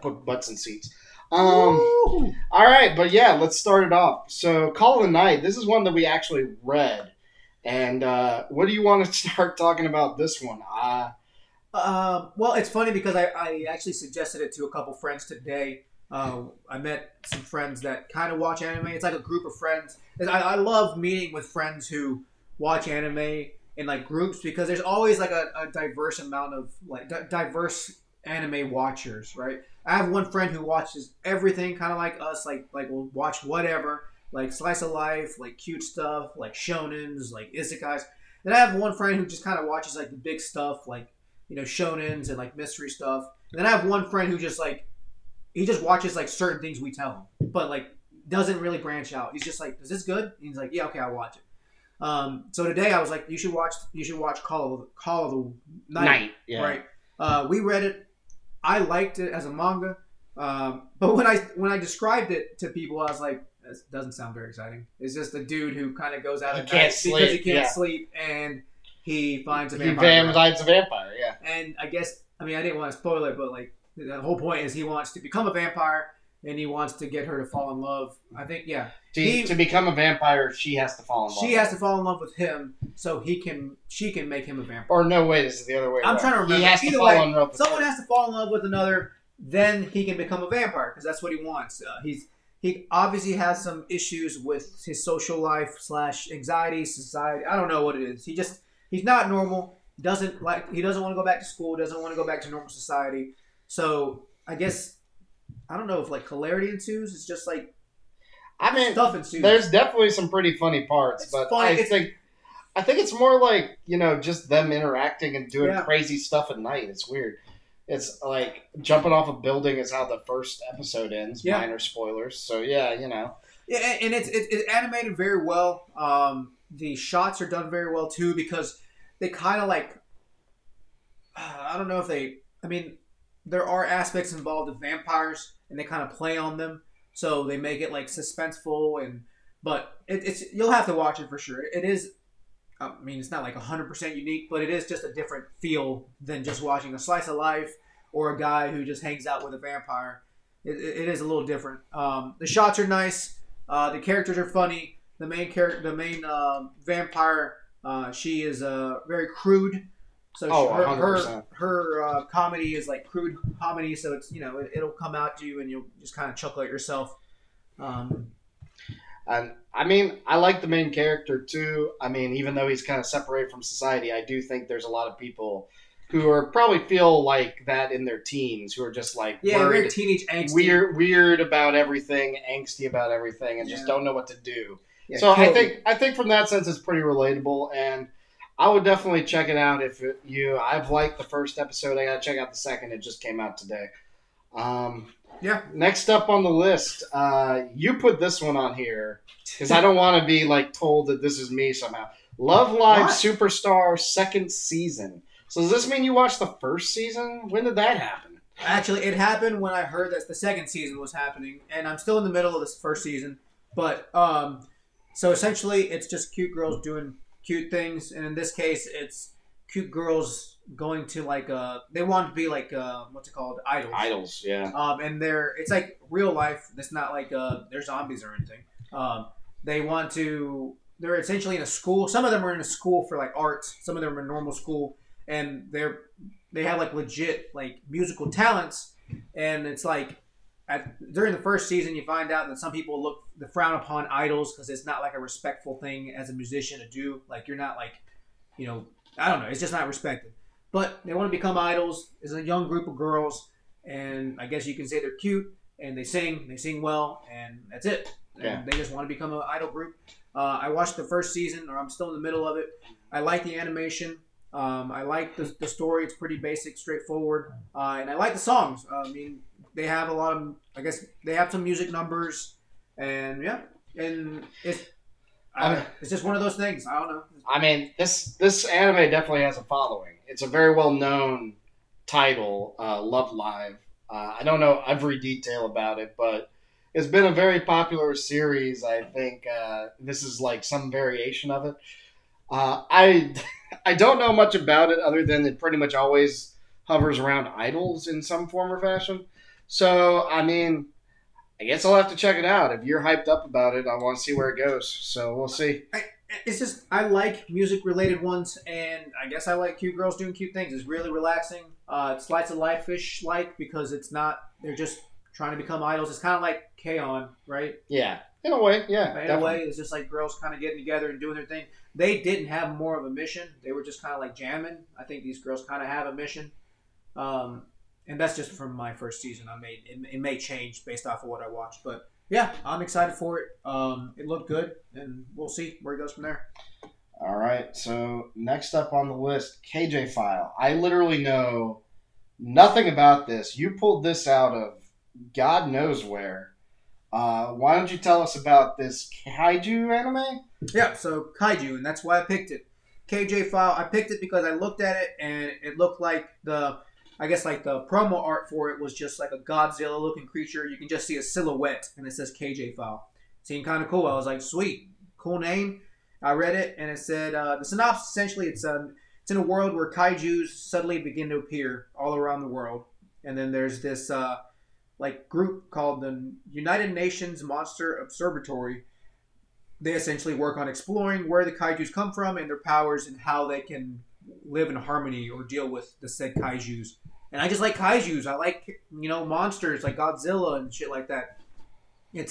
put butts in seats. All right, but yeah, let's start it off. So Call of the Night, this is one that we actually read. And what do you want to start talking about this one? Well, it's funny because I actually suggested it to a couple friends today. I met some friends that kind of watch anime. It's like a group of friends. I love meeting with friends who watch anime in groups because there's always a diverse amount of diverse anime watchers, right? I have one friend who watches everything kind of like us, we'll watch whatever, slice of life, cute stuff, shonens, isekais. And I have one friend who just kind of watches the big stuff, shonens and mystery stuff. And then I have one friend who just he just watches certain things we tell him, but doesn't really branch out. He's just is this good? And he's yeah, okay, I'll watch it. So today I was you should watch Call of the Night, yeah. Right? We read it. I liked it as a manga. But when I described it to people, I was like, this doesn't sound very exciting. It's just a dude who kind of goes out at night because he can't sleep and he finds a vampire. He finds a vampire, yeah. And I didn't want to spoil it, but the whole point is he wants to become a vampire. And he wants to get her to fall in love. I think, yeah. To become a vampire, she has to fall in love. She has to fall in love with him so she can make him a vampire. Or no, wait, this is the other way around. I'm trying to remember. He has to fall in love with someone has to fall in love with another, then he can become a vampire because that's what he wants. He obviously has some issues with his social life / anxiety, society. I don't know what it is. He's not normal. He doesn't want to go back to school. Doesn't want to go back to normal society. So I guess... I don't know if hilarity ensues. It's just stuff ensues. There's definitely some pretty funny parts, but I think it's more just them interacting and doing crazy stuff at night. It's weird. It's jumping off a building is how the first episode ends. Yeah. Minor spoilers. So yeah, Yeah, and it's animated very well. The shots are done very well too because they kind of I don't know if they. I mean. There are aspects involved of vampires, and they kind of play on them. So they make it suspenseful and But it's you'll have to watch it for sure. It is, I mean, it's not like 100% unique, but it is just a different feel than just watching a slice of life or a guy who just hangs out with a vampire. It is a little different. The shots are nice. The characters are funny. The main character, the main vampire, she is very crude. So her comedy is like crude comedy. So it's, you know, it'll come out to you and you'll just kind of chuckle at yourself. And I mean, I like the main character too. I mean, even though he's kind of separated from society, I do think there's a lot of people who are probably feel like that in their teens, who are just like weird teenage angsty, weird about everything, angsty about everything, and just don't know what to do. Yeah, so totally. I think from that sense, it's pretty relatable, and I would definitely check it out if you. I've liked the first episode. I gotta check out the second. It just came out today. Yeah. Next up on the list, you put this one on here because I don't want to be like told that this is me somehow. Love Live Superstar second season. So does this mean you watched the first season? When did that happen? Actually, it happened when I heard that the second season was happening, and I'm still in the middle of this first season. But so essentially, it's just cute girls doing cute things, and in this case, it's cute girls going to like they want to be like what's it called, idols, yeah. And they're, it's like real life. It's not like they're zombies or anything. They're essentially in a school. Some of them are in a school for like arts. Some of them are in normal school, and they have like legit like musical talents. And it's like during the first season, you find out that some people frown upon idols because it's not like a respectful thing as a musician to do. Like you're not like, you know, I don't know. It's just not respected. But they want to become idols. It's a young group of girls, and I guess you can say they're cute, and they sing well, and that's it. Yeah. And they just want to become an idol group. I watched the first season, or I'm still in the middle of it. I like the animation. I like the story. It's pretty basic, straightforward. And I like the songs. I mean, they have a lot of, I guess, they have some music numbers, and yeah. And it's just one of those things. I don't know. I mean, this anime definitely has a following. It's a very well-known title, Love Live. I don't know every detail about it, but it's been a very popular series. I think this is like some variation of it. I don't know much about it other than it pretty much always hovers around idols in some form or fashion. So, I mean, I guess I'll have to check it out. If you're hyped up about it, I want to see where it goes. So we'll see. It's just, I like music-related ones, and I guess I like cute girls doing cute things. It's really relaxing. It's slice of life-ish, like, because it's not, they're just trying to become idols. It's kind of like K-On!, right? Yeah. In a way, yeah. But in definitely. A way, it's just like girls kind of getting together and doing their thing. They didn't have more of a mission. They were just kind of like jamming. I think these girls kind of have a mission. And that's just from my first season. It may change based off of what I watched, but yeah, I'm excited for it. It looked good, and we'll see where it goes from there. All right, so next up on the list, KJ File. I literally know nothing about this. You pulled this out of God knows where. Why don't you tell us about this kaiju anime? Yeah, so kaiju, and that's why I picked it. KJ File, I picked it because I looked at it, and it looked like the promo art for it was just like a Godzilla-looking creature. You can just see a silhouette, and it says KJ File. Seemed kind of cool. I was like, sweet, cool name. I read it, and it said, the synopsis, essentially, it's in a world where kaijus suddenly begin to appear all around the world. And then there's this group called the United Nations Monster Observatory. They essentially work on exploring where the kaijus come from and their powers and how they can live in harmony or deal with the said kaijus. And I just like kaijus. I like, you know, monsters like Godzilla and shit like that. It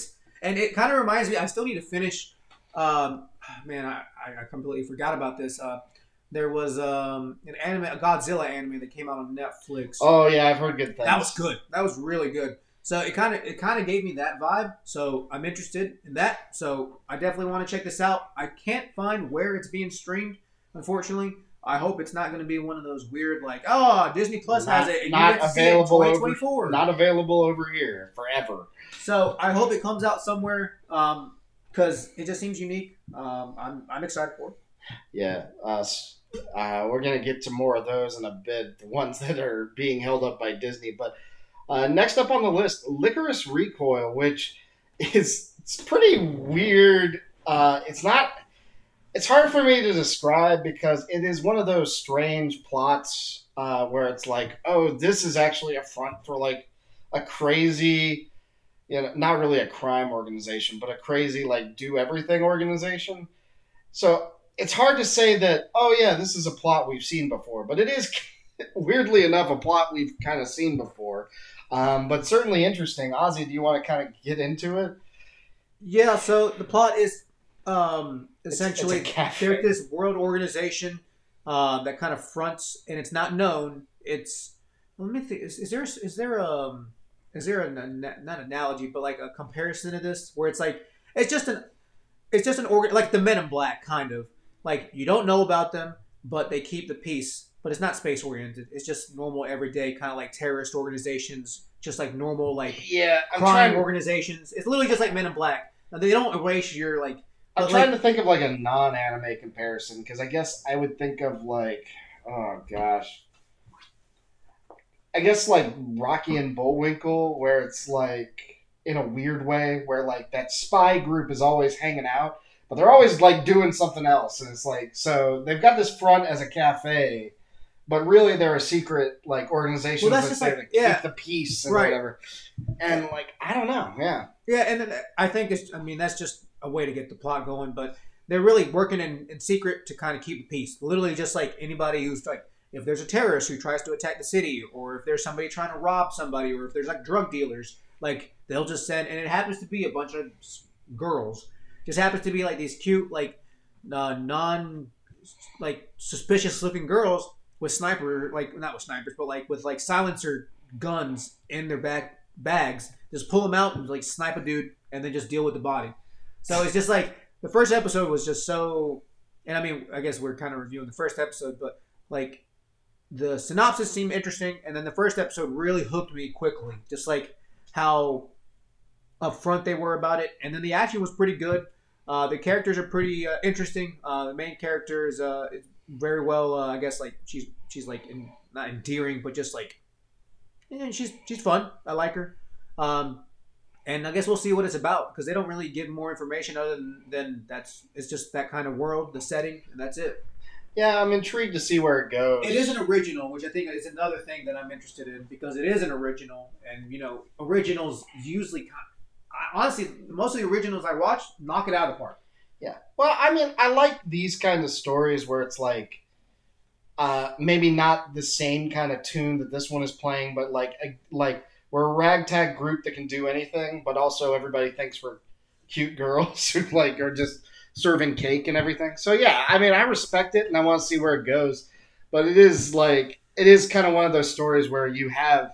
kind of reminds me, I still need to finish. I completely forgot about this. There was a Godzilla anime that came out on Netflix. Oh yeah, I've heard good things. That was good. That was really good. So it kind of gave me that vibe. So I'm interested in that. So I definitely want to check this out. I can't find where it's being streamed, unfortunately. I hope it's not going to be one of those weird, like, oh, Disney Plus has it, and you get to see it in 2024. Not available over here forever. So I hope it comes out somewhere because it just seems unique. I'm excited for it. Yeah. We're going to get to more of those in a bit, the ones that are being held up by Disney. But next up on the list, Licorice Recoil, which is It's pretty weird. It's not. It's hard for me to describe because it is one of those strange plots where it's like, oh, this is actually a front for like a crazy, you know, not really a crime organization, but a crazy like do everything organization. So it's hard to say that, oh yeah, this is a plot we've seen before, but it is weirdly enough a plot we've kind of seen before, but certainly interesting. Ozzy, do you want to kind of get into it? Yeah, so the plot is essentially it's there's this world organization that kind of fronts, and it's not known. It's let me think. Is there a comparison to this where it's like it's just an organ like the Men in Black kind of like you don't know about them, but they keep the peace. But it's not space oriented. It's just normal everyday kind of like terrorist organizations, just like normal like crime organizations. It's literally just like Men in Black. Now, they don't erase your like. I'm trying to think of like a non-anime comparison because I guess I would think of like, oh gosh, I guess like Rocky and Bullwinkle, where it's like in a weird way where like that spy group is always hanging out, but they're always like doing something else, and it's like so they've got this front as a cafe, but really they're a secret like organization that keep the peace and whatever, and like I don't know, and then I think it's that's just a way to get the plot going, but they're really working in secret to kind of keep the peace. Literally just like anybody who's like, if there's a terrorist who tries to attack the city, or if there's somebody trying to rob somebody, or if there's like drug dealers, like they'll just send, and it happens to be a bunch of girls. Just happens to be like these cute, like non, like suspicious looking girls with silencer guns in their bags. Just pull them out and like snipe a dude and then just deal with the body. So it's just like the first episode was just so, and I guess we're kind of reviewing the first episode, but like the synopsis seemed interesting, and then the first episode really hooked me quickly, just like how upfront they were about it, and then the action was pretty good. The characters are pretty interesting. The main character is very well, I guess like she's like not endearing, but just like she's fun. I like her. And I guess we'll see what it's about because they don't really give more information other than it's just that kind of world, the setting, and that's it. Yeah, I'm intrigued to see where it goes. It is an original, which I think is another thing that I'm interested in because it is an original, and originals usually honestly, most of the originals I watch knock it out of the park. Yeah. Well, I like these kinds of stories where it's like maybe not the same kind of tune that this one is playing, but like. We're a ragtag group that can do anything, but also everybody thinks we're cute girls who like are just serving cake and everything. So yeah, I respect it and I want to see where it goes, but it is kind of one of those stories where you have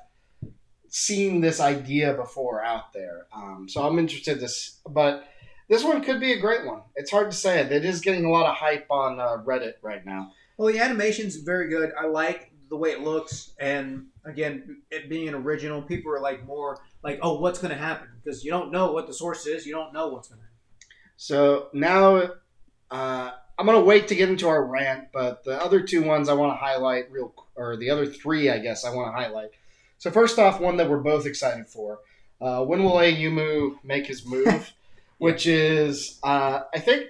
seen this idea before out there. So I'm interested but this one could be a great one. It's hard to say. It is getting a lot of hype on Reddit right now. Well, the animation's very good. I like the way it looks, and again, it being an original, people are like more like, oh, what's going to happen? Because you don't know what the source is. You don't know what's going to happen. So now I'm going to wait to get into our rant, but the other two ones I want to highlight the other three, I guess, I want to highlight. So first off, one that we're both excited for. When will Ayumu make his move? Yeah. Which is, I think,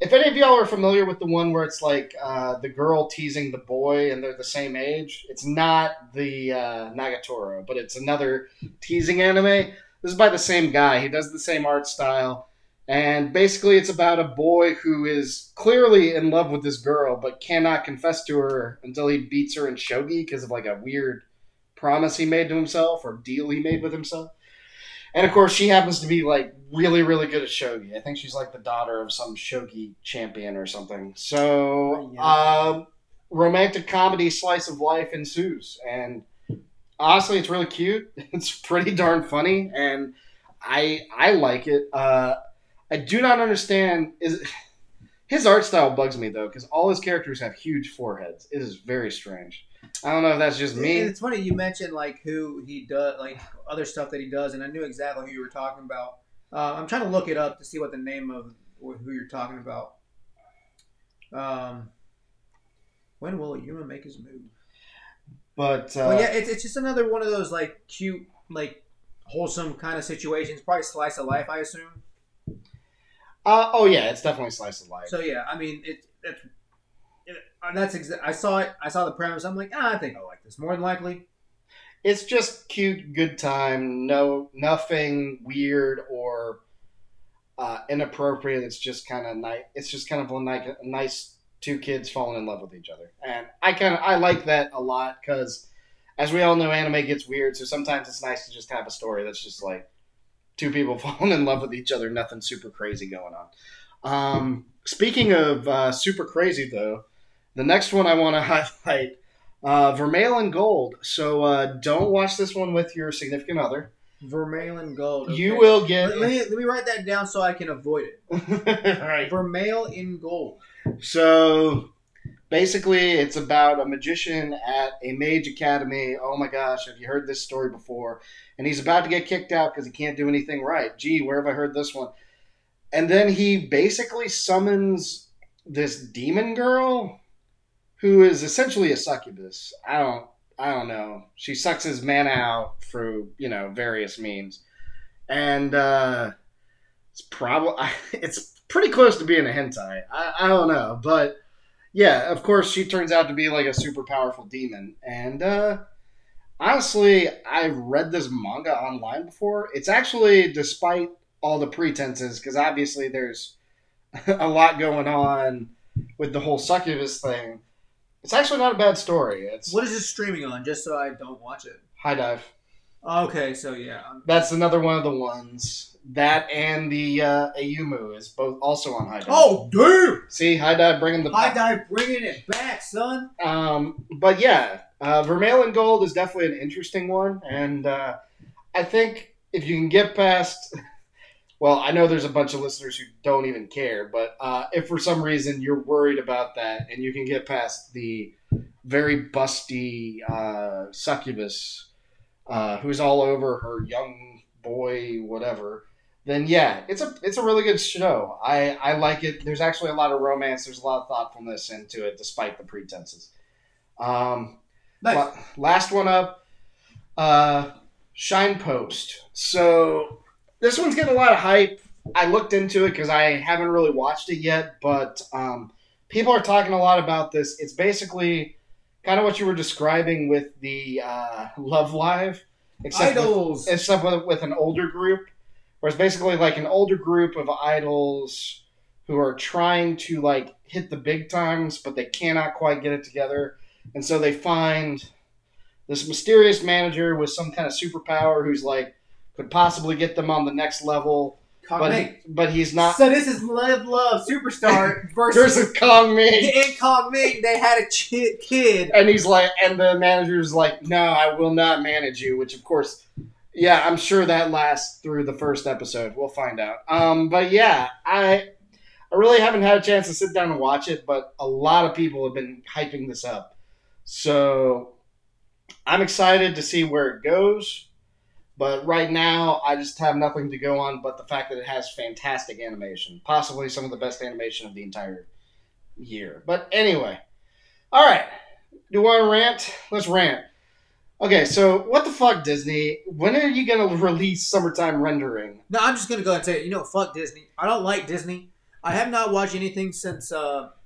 if any of y'all are familiar with the one where it's like the girl teasing the boy and they're the same age, it's not the Nagatoro, but it's another teasing anime. This is by the same guy. He does the same art style. And basically it's about a boy who is clearly in love with this girl but cannot confess to her until he beats her in shogi because of like a weird promise he made to himself or deal he made with himself. And, of course, she happens to be, like, really, really good at shogi. I think she's, like, the daughter of some shogi champion or something. So, romantic comedy slice of life ensues. And, honestly, it's really cute. It's pretty darn funny. And I like it. I do not understand. His art style bugs me, though, because all his characters have huge foreheads. It is very strange. I don't know if that's just me. It's funny you mentioned like who he does, like other stuff that he does, and I knew exactly who you were talking about. I'm trying to look it up to see what the name of who you're talking about. When will Ayumu make his move? But it's just another one of those like cute, like wholesome kind of situations. Probably slice of life, I assume. Oh yeah, it's definitely slice of life. So yeah, I mean, I saw it. I saw the premise. I'm like, I think I like this more than likely. It's just cute, good time. No, nothing weird or inappropriate. It's just kind of nice. It's just kind of like a nice two kids falling in love with each other, and I like that a lot because, as we all know, anime gets weird. So sometimes it's nice to just have a story that's just like two people falling in love with each other. Nothing super crazy going on. Speaking of super crazy, though, the next one I want to highlight, Vermeil in Gold. So don't watch this one with your significant other. Vermeil in Gold. Okay. You will get... Let me write that down so I can avoid it. All right. Vermeil in Gold. So basically, it's about a magician at a mage academy. Oh my gosh, have you heard this story before? And he's about to get kicked out because he can't do anything right. Gee, where have I heard this one? And then he basically summons this demon girl who is essentially a succubus. I don't know. She sucks his mana out through, various means. And it's pretty close to being a hentai. I don't know. But yeah, of course, she turns out to be like a super powerful demon. And honestly, I've read this manga online before. It's actually, despite all the pretenses, because obviously there's a lot going on with the whole succubus thing. It's actually not a bad story. What is this streaming on, just so I don't watch it? HIDIVE. Okay, so yeah. That's another one of the ones. That and the Ayumu is both also on HIDIVE. Oh, dude! See, HIDIVE bringing HIDIVE bringing it back, son! But yeah, Vermeil in Gold is definitely an interesting one, and I think if you can get past... Well, I know there's a bunch of listeners who don't even care, but if for some reason you're worried about that and you can get past the very busty succubus who's all over her young boy, whatever, then yeah, it's a really good show. I like it. There's actually a lot of romance. There's a lot of thoughtfulness into it, despite the pretenses. Nice. Last one up, Shinepost. So... This one's getting a lot of hype. I looked into it because I haven't really watched it yet, but people are talking a lot about this. It's basically kind of what you were describing with the Love Live, Idols. Except with an older group, where it's basically like an older group of idols who are trying to like hit the big times, but they cannot quite get it together. And so they find this mysterious manager with some kind of superpower who's like, could possibly get them on the next level. But he's not. So this is Love Superstar versus Kongming. In Kongming, they had a kid. And he's like, and the manager's like, no, I will not manage you. Which, of course, yeah, I'm sure that lasts through the first episode. We'll find out. But yeah, I really haven't had a chance to sit down and watch it, but a lot of people have been hyping this up. So I'm excited to see where it goes. But right now, I just have nothing to go on but the fact that it has fantastic animation. Possibly some of the best animation of the entire year. But anyway. All right. Do you want to rant? Let's rant. Okay, so what the fuck, Disney? When are you going to release Summertime Rendering? No, I'm just going to go ahead and say, fuck Disney. I don't like Disney. I have not watched anything since the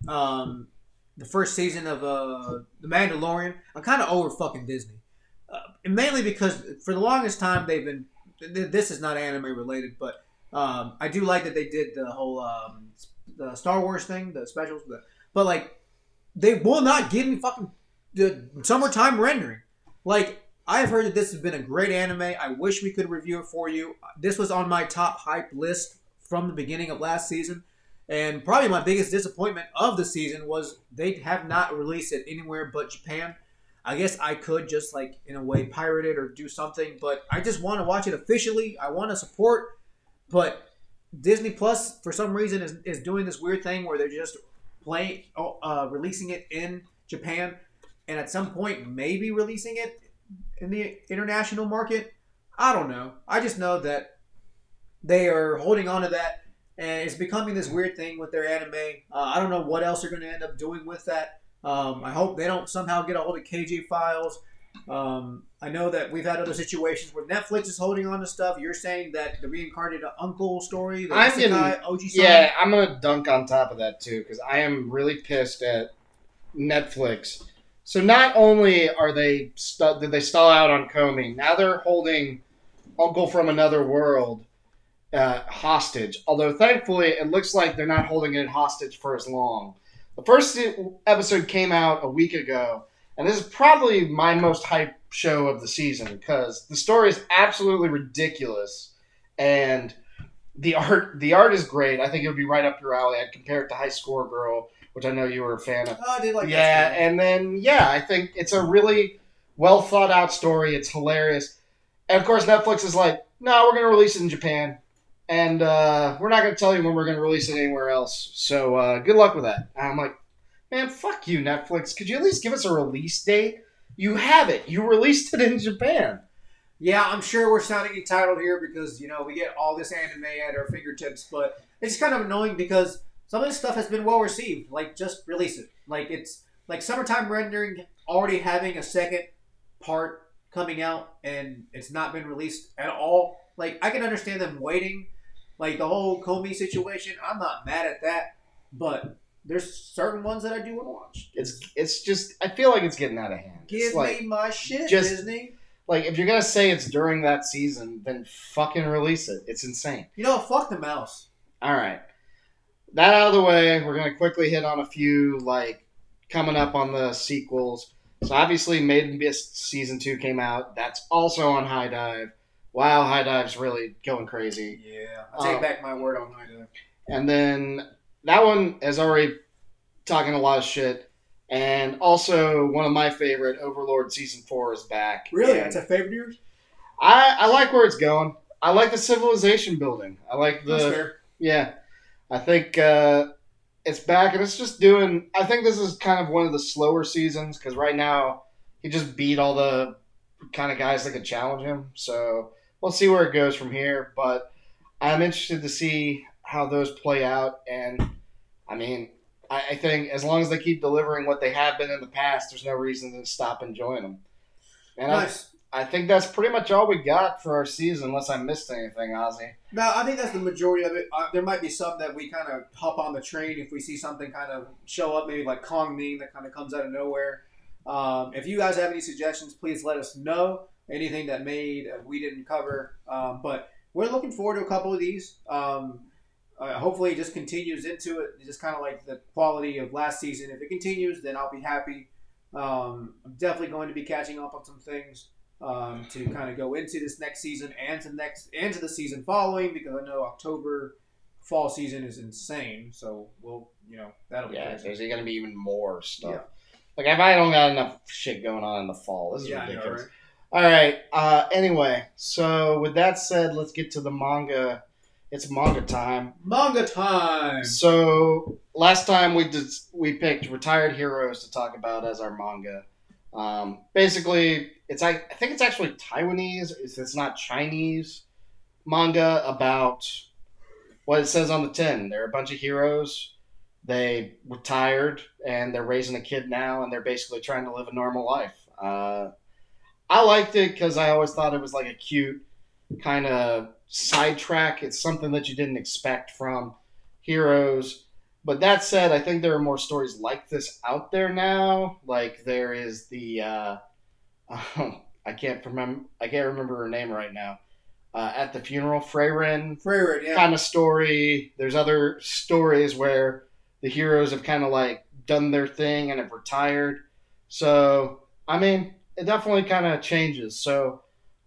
first season of The Mandalorian. I'm kind of over fucking Disney. And mainly because for the longest time they've been... This is not anime related, but I do like that they did the whole the Star Wars thing, the specials. But like, they will not give me fucking the Summertime Rendering. Like, I've heard that this has been a great anime. I wish we could review it for you. This was on my top hype list from the beginning of last season. And probably my biggest disappointment of the season was they have not released it anywhere but Japan. I guess I could just, like, in a way, pirate it or do something. But I just want to watch it officially. I want to support. But Disney Plus, for some reason, is doing this weird thing where they're just releasing it in Japan. And at some point, maybe releasing it in the international market. I don't know. I just know that they are holding on to that. And it's becoming this weird thing with their anime. I don't know what else they're going to end up doing with that. I hope they don't somehow get a hold of KJ Files. I know that we've had other situations where Netflix is holding on to stuff. You're saying that the reincarnated uncle story, the isekai, OG story. Yeah, I'm going to dunk on top of that too, because I am really pissed at Netflix. So not only are they did they stall out on Komi, now they're holding Uncle from Another World hostage. Although thankfully, it looks like they're not holding it hostage for as long. The first episode came out a week ago, and this is probably my most hyped show of the season because the story is absolutely ridiculous, and the art is great. I think it would be right up your alley. I'd compare it to High Score Girl, which I know you were a fan of. Oh, I did like that. Yeah, and then, I think it's a really well thought out story. It's hilarious. And of course, Netflix is like, no, we're going to release it in Japan, and we're not going to tell you when we're going to release it anywhere else. So good luck with that. And I'm like, man, fuck you, Netflix. Could you at least give us a release date? You have it. You released it in Japan. Yeah, I'm sure we're sounding entitled here because, we get all this anime at our fingertips, but it's kind of annoying because some of this stuff has been well received. Like, just release it. Like, it's like Summertime Rendering already having a second part coming out and it's not been released at all. Like, I can understand them waiting. Like, the whole Komi situation, I'm not mad at that, but there's certain ones that I do want to watch. It's just, I feel like it's getting out of hand. Give me my shit, Disney. Like, if you're going to say it's during that season, then fucking release it. It's insane. Fuck the mouse. All right. That out of the way, we're going to quickly hit on a few, coming up on the sequels. So, obviously, Made in Abyss Season 2 came out. That's also on HIDIVE. Wow, HIDIVE's really going crazy. Yeah. I'll take back my word on HIDIVE. And then that one is already talking a lot of shit. And also, one of my favorite, Overlord Season 4 is back. Really? That's a favorite of yours? I like where it's going. I like the civilization building. I like the... That's fair. Yeah. I think it's back, and it's just doing... I think this is kind of one of the slower seasons, because right now, he just beat all the kind of guys that could challenge him. So, we'll see where it goes from here. But I'm interested to see how those play out, and I think as long as they keep delivering what they have been in the past, there's no reason to stop enjoying them. And nice. I think that's pretty much all we got for our season, unless I missed anything, Ozzy. No, I think that's the majority of it. There might be some that we kind of hop on the train if we see something kind of show up, maybe like Kongming that kind of comes out of nowhere. If you guys have any suggestions, please let us know. Anything that we didn't cover. But we're looking forward to a couple of these. Hopefully it just continues into it. It's just kind of like the quality of last season. If it continues, then I'll be happy. I'm definitely going to be catching up on some things to kind of go into this next season and to the season following, because I know October fall season is insane. So we'll, that'll be crazy. There's going to be even more stuff. Yeah. Like, if I don't got enough shit going on in the fall, this is ridiculous. I know, right? All right. Anyway, so with that said, let's get to the manga. It's manga time. Manga time! So, last time we picked Retired Heroes to talk about as our manga. Basically, I think it's actually Taiwanese, it's not Chinese, manga about what it says on the tin. They're a bunch of heroes, they retired, and they're raising a kid now, and they're basically trying to live a normal life. I liked it because I always thought it was like a cute kind of sidetrack. It's something that you didn't expect from heroes. But that said, I think there are more stories like this out there now. Like, there is the I can't remember her name right now. At the funeral, Freyrin, yeah, kind of story. There's other stories where the heroes have kind of like done their thing and have retired. So it definitely kind of changes. So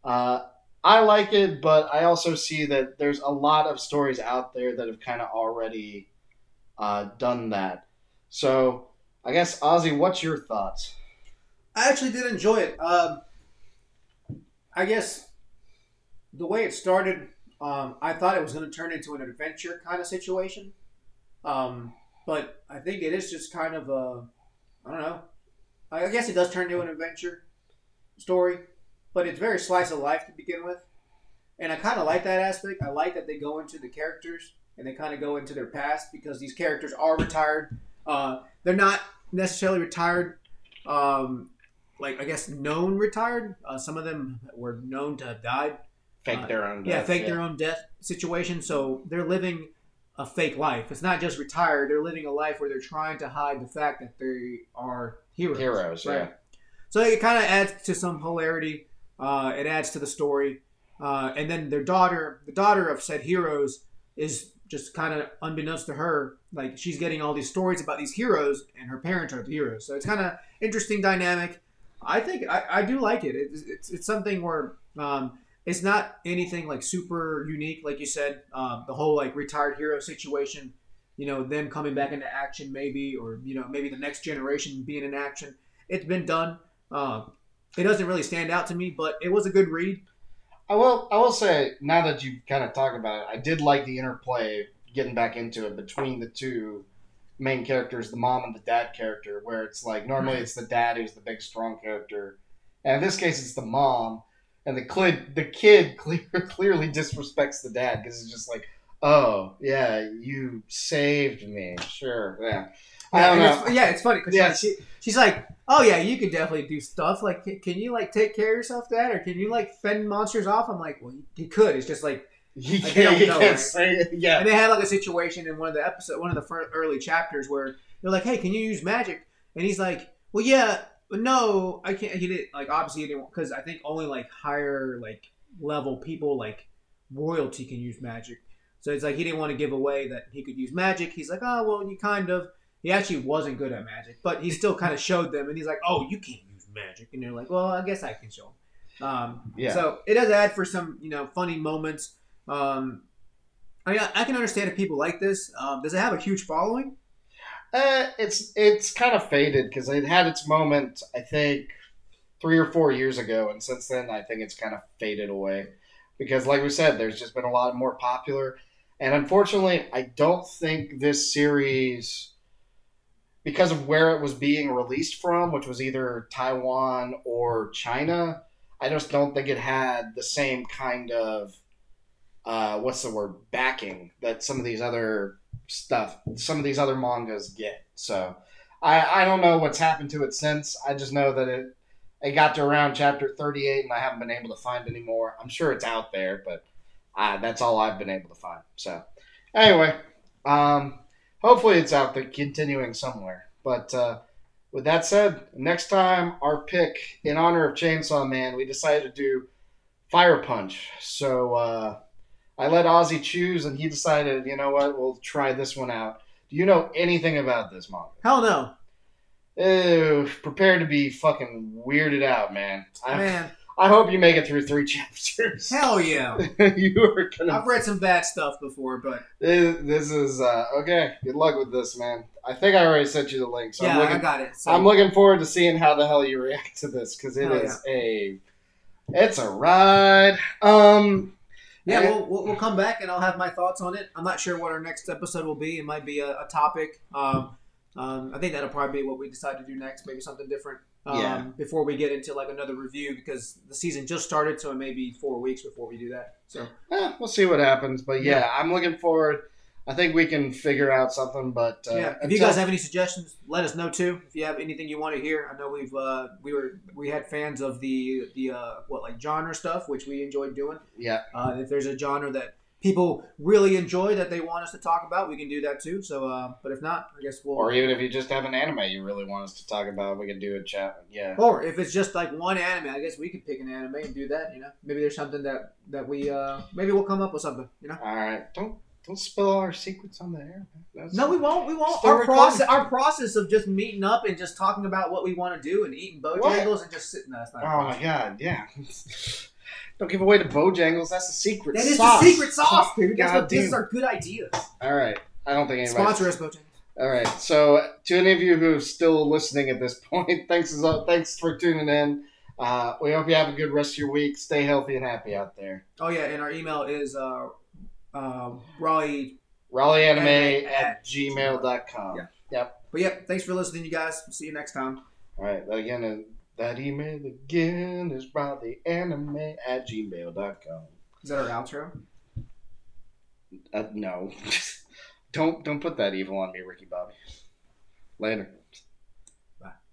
I like it, but I also see that there's a lot of stories out there that have kind of already done that. So, I guess, Ozzy, what's your thoughts? I actually did enjoy it. I guess the way it started, I thought it was going to turn into an adventure kind of situation. But I think it is just kind of I don't know. I guess it does turn into an adventure story. But it's very slice of life to begin with. And I kind of like that aspect. I like that they go into the characters and they kind of go into their past, because these characters are retired. They're not necessarily retired like, I guess, known retired. Some of them were known to have died. Fake their own death. Yeah, fake their own death situation. So they're living a fake life. It's not just retired. They're living a life where they're trying to hide the fact that they are heroes. Heroes, right? Yeah. So it kind of adds to some hilarity. It adds to the story. And then their daughter, the daughter of said heroes, is just kind of unbeknownst to her. Like, she's getting all these stories about these heroes, and her parents are the heroes. So it's kind of interesting dynamic. I think I do like it. It's something where it's not anything like super unique, like you said. The whole like retired hero situation, you know, them coming back into action maybe, or you know, maybe the next generation being in action. It's been done. It doesn't really stand out to me, but it was a good read. I will say, now that you've kind of talked about it, I did like the interplay, getting back into it, between the two main characters, the mom and the dad character, where it's like, normally it's the dad who's the big, strong character. And in this case, it's the mom. And the kid clearly disrespects the dad, because it's just like, oh, yeah, you saved me. Sure, yeah. I don't know. It's funny, because she's like, oh, yeah, you could definitely do stuff. Like, can you, like, take care of yourself, Dad? Or can you, like, fend monsters off? I'm like, well, he could. It's just, like, he can't say it. Yeah. And they had, like, a situation in one of the early chapters where they're like, hey, can you use magic? And he's like, well, yeah, no, I can't. He didn't, like, obviously he didn't, because I think only, like, higher, like, level people, like, royalty can use magic. So it's like he didn't want to give away that he could use magic. He's like, oh, well, you kind of. He actually wasn't good at magic, but he still kind of showed them, and he's like, oh, you can't use magic. And they're like, well, I guess I can show them. So it does add for some, you know, funny moments. I can understand if people like this. Does it have a huge following? It's kind of faded, because it had its moment, I think, 3 or 4 years ago, and since then I think it's kind of faded away. Because like we said, there's just been a lot more popular. And unfortunately, I don't think this series... because of where it was being released from, which was either Taiwan or China, I just don't think it had the same kind of, backing that some of these other stuff, some of these other mangas get. So I don't know what's happened to it since. I just know that it got to around chapter 38 and I haven't been able to find any more. I'm sure it's out there, but that's all I've been able to find. So anyway, hopefully it's out there continuing somewhere. But with that said, next time our pick, in honor of Chainsaw Man, we decided to do Fire Punch. So I let Ozzy choose, and he decided, you know what, we'll try this one out. Do you know anything about this manga? Hell no. Ew, prepare to be fucking weirded out, man. I hope you make it through 3 chapters. Hell yeah. I've read some bad stuff before, but... This is... okay, good luck with this, man. I think I already sent you the link. So yeah, I got it. So... I'm looking forward to seeing how the hell you react to this, because It's a ride. Yeah, we'll come back, and I'll have my thoughts on it. I'm not sure what our next episode will be. It might be a topic. I think that'll probably be what we decide to do next, maybe something different. Before we get into like another review, because the season just started, so it may be 4 weeks before we do that. So we'll see what happens. But yeah, I'm looking forward. I think we can figure out something. But if you guys have any suggestions, let us know too. If you have anything you want to hear, I know we had fans of the genre stuff, which we enjoyed doing. Yeah. If there's a genre that people really enjoy that they want us to talk about, we can do that too. So, but if not, I guess we'll... Or even if you just have an anime you really want us to talk about, we can do a chat. Yeah. Or if it's just like one anime, I guess we could pick an anime and do that, you know? Maybe there's something that we... maybe we'll come up with something, you know? All right. Don't spill all our secrets on the air. No, we won't. Our process of just meeting up and just talking about what we want to do and eating Bojangles and just sitting... Oh, my God. Yeah. Don't give away the Bojangles. That's the secret sauce. That is the secret sauce, dude. That's what, these are good ideas. All right. I don't think anybody... Sponsor us, Bojangles. All right. So to any of you who are still listening at this point, thanks for tuning in. We hope you have a good rest of your week. Stay healthy and happy out there. Oh, yeah. And our email is RaleighAnime@gmail.com. Yeah. Yep. But, yeah, thanks for listening, you guys. See you next time. All right. That email again is RaleighAnime@gmail.com. Is that our outro? No. Don't put that evil on me, Ricky Bobby. Later.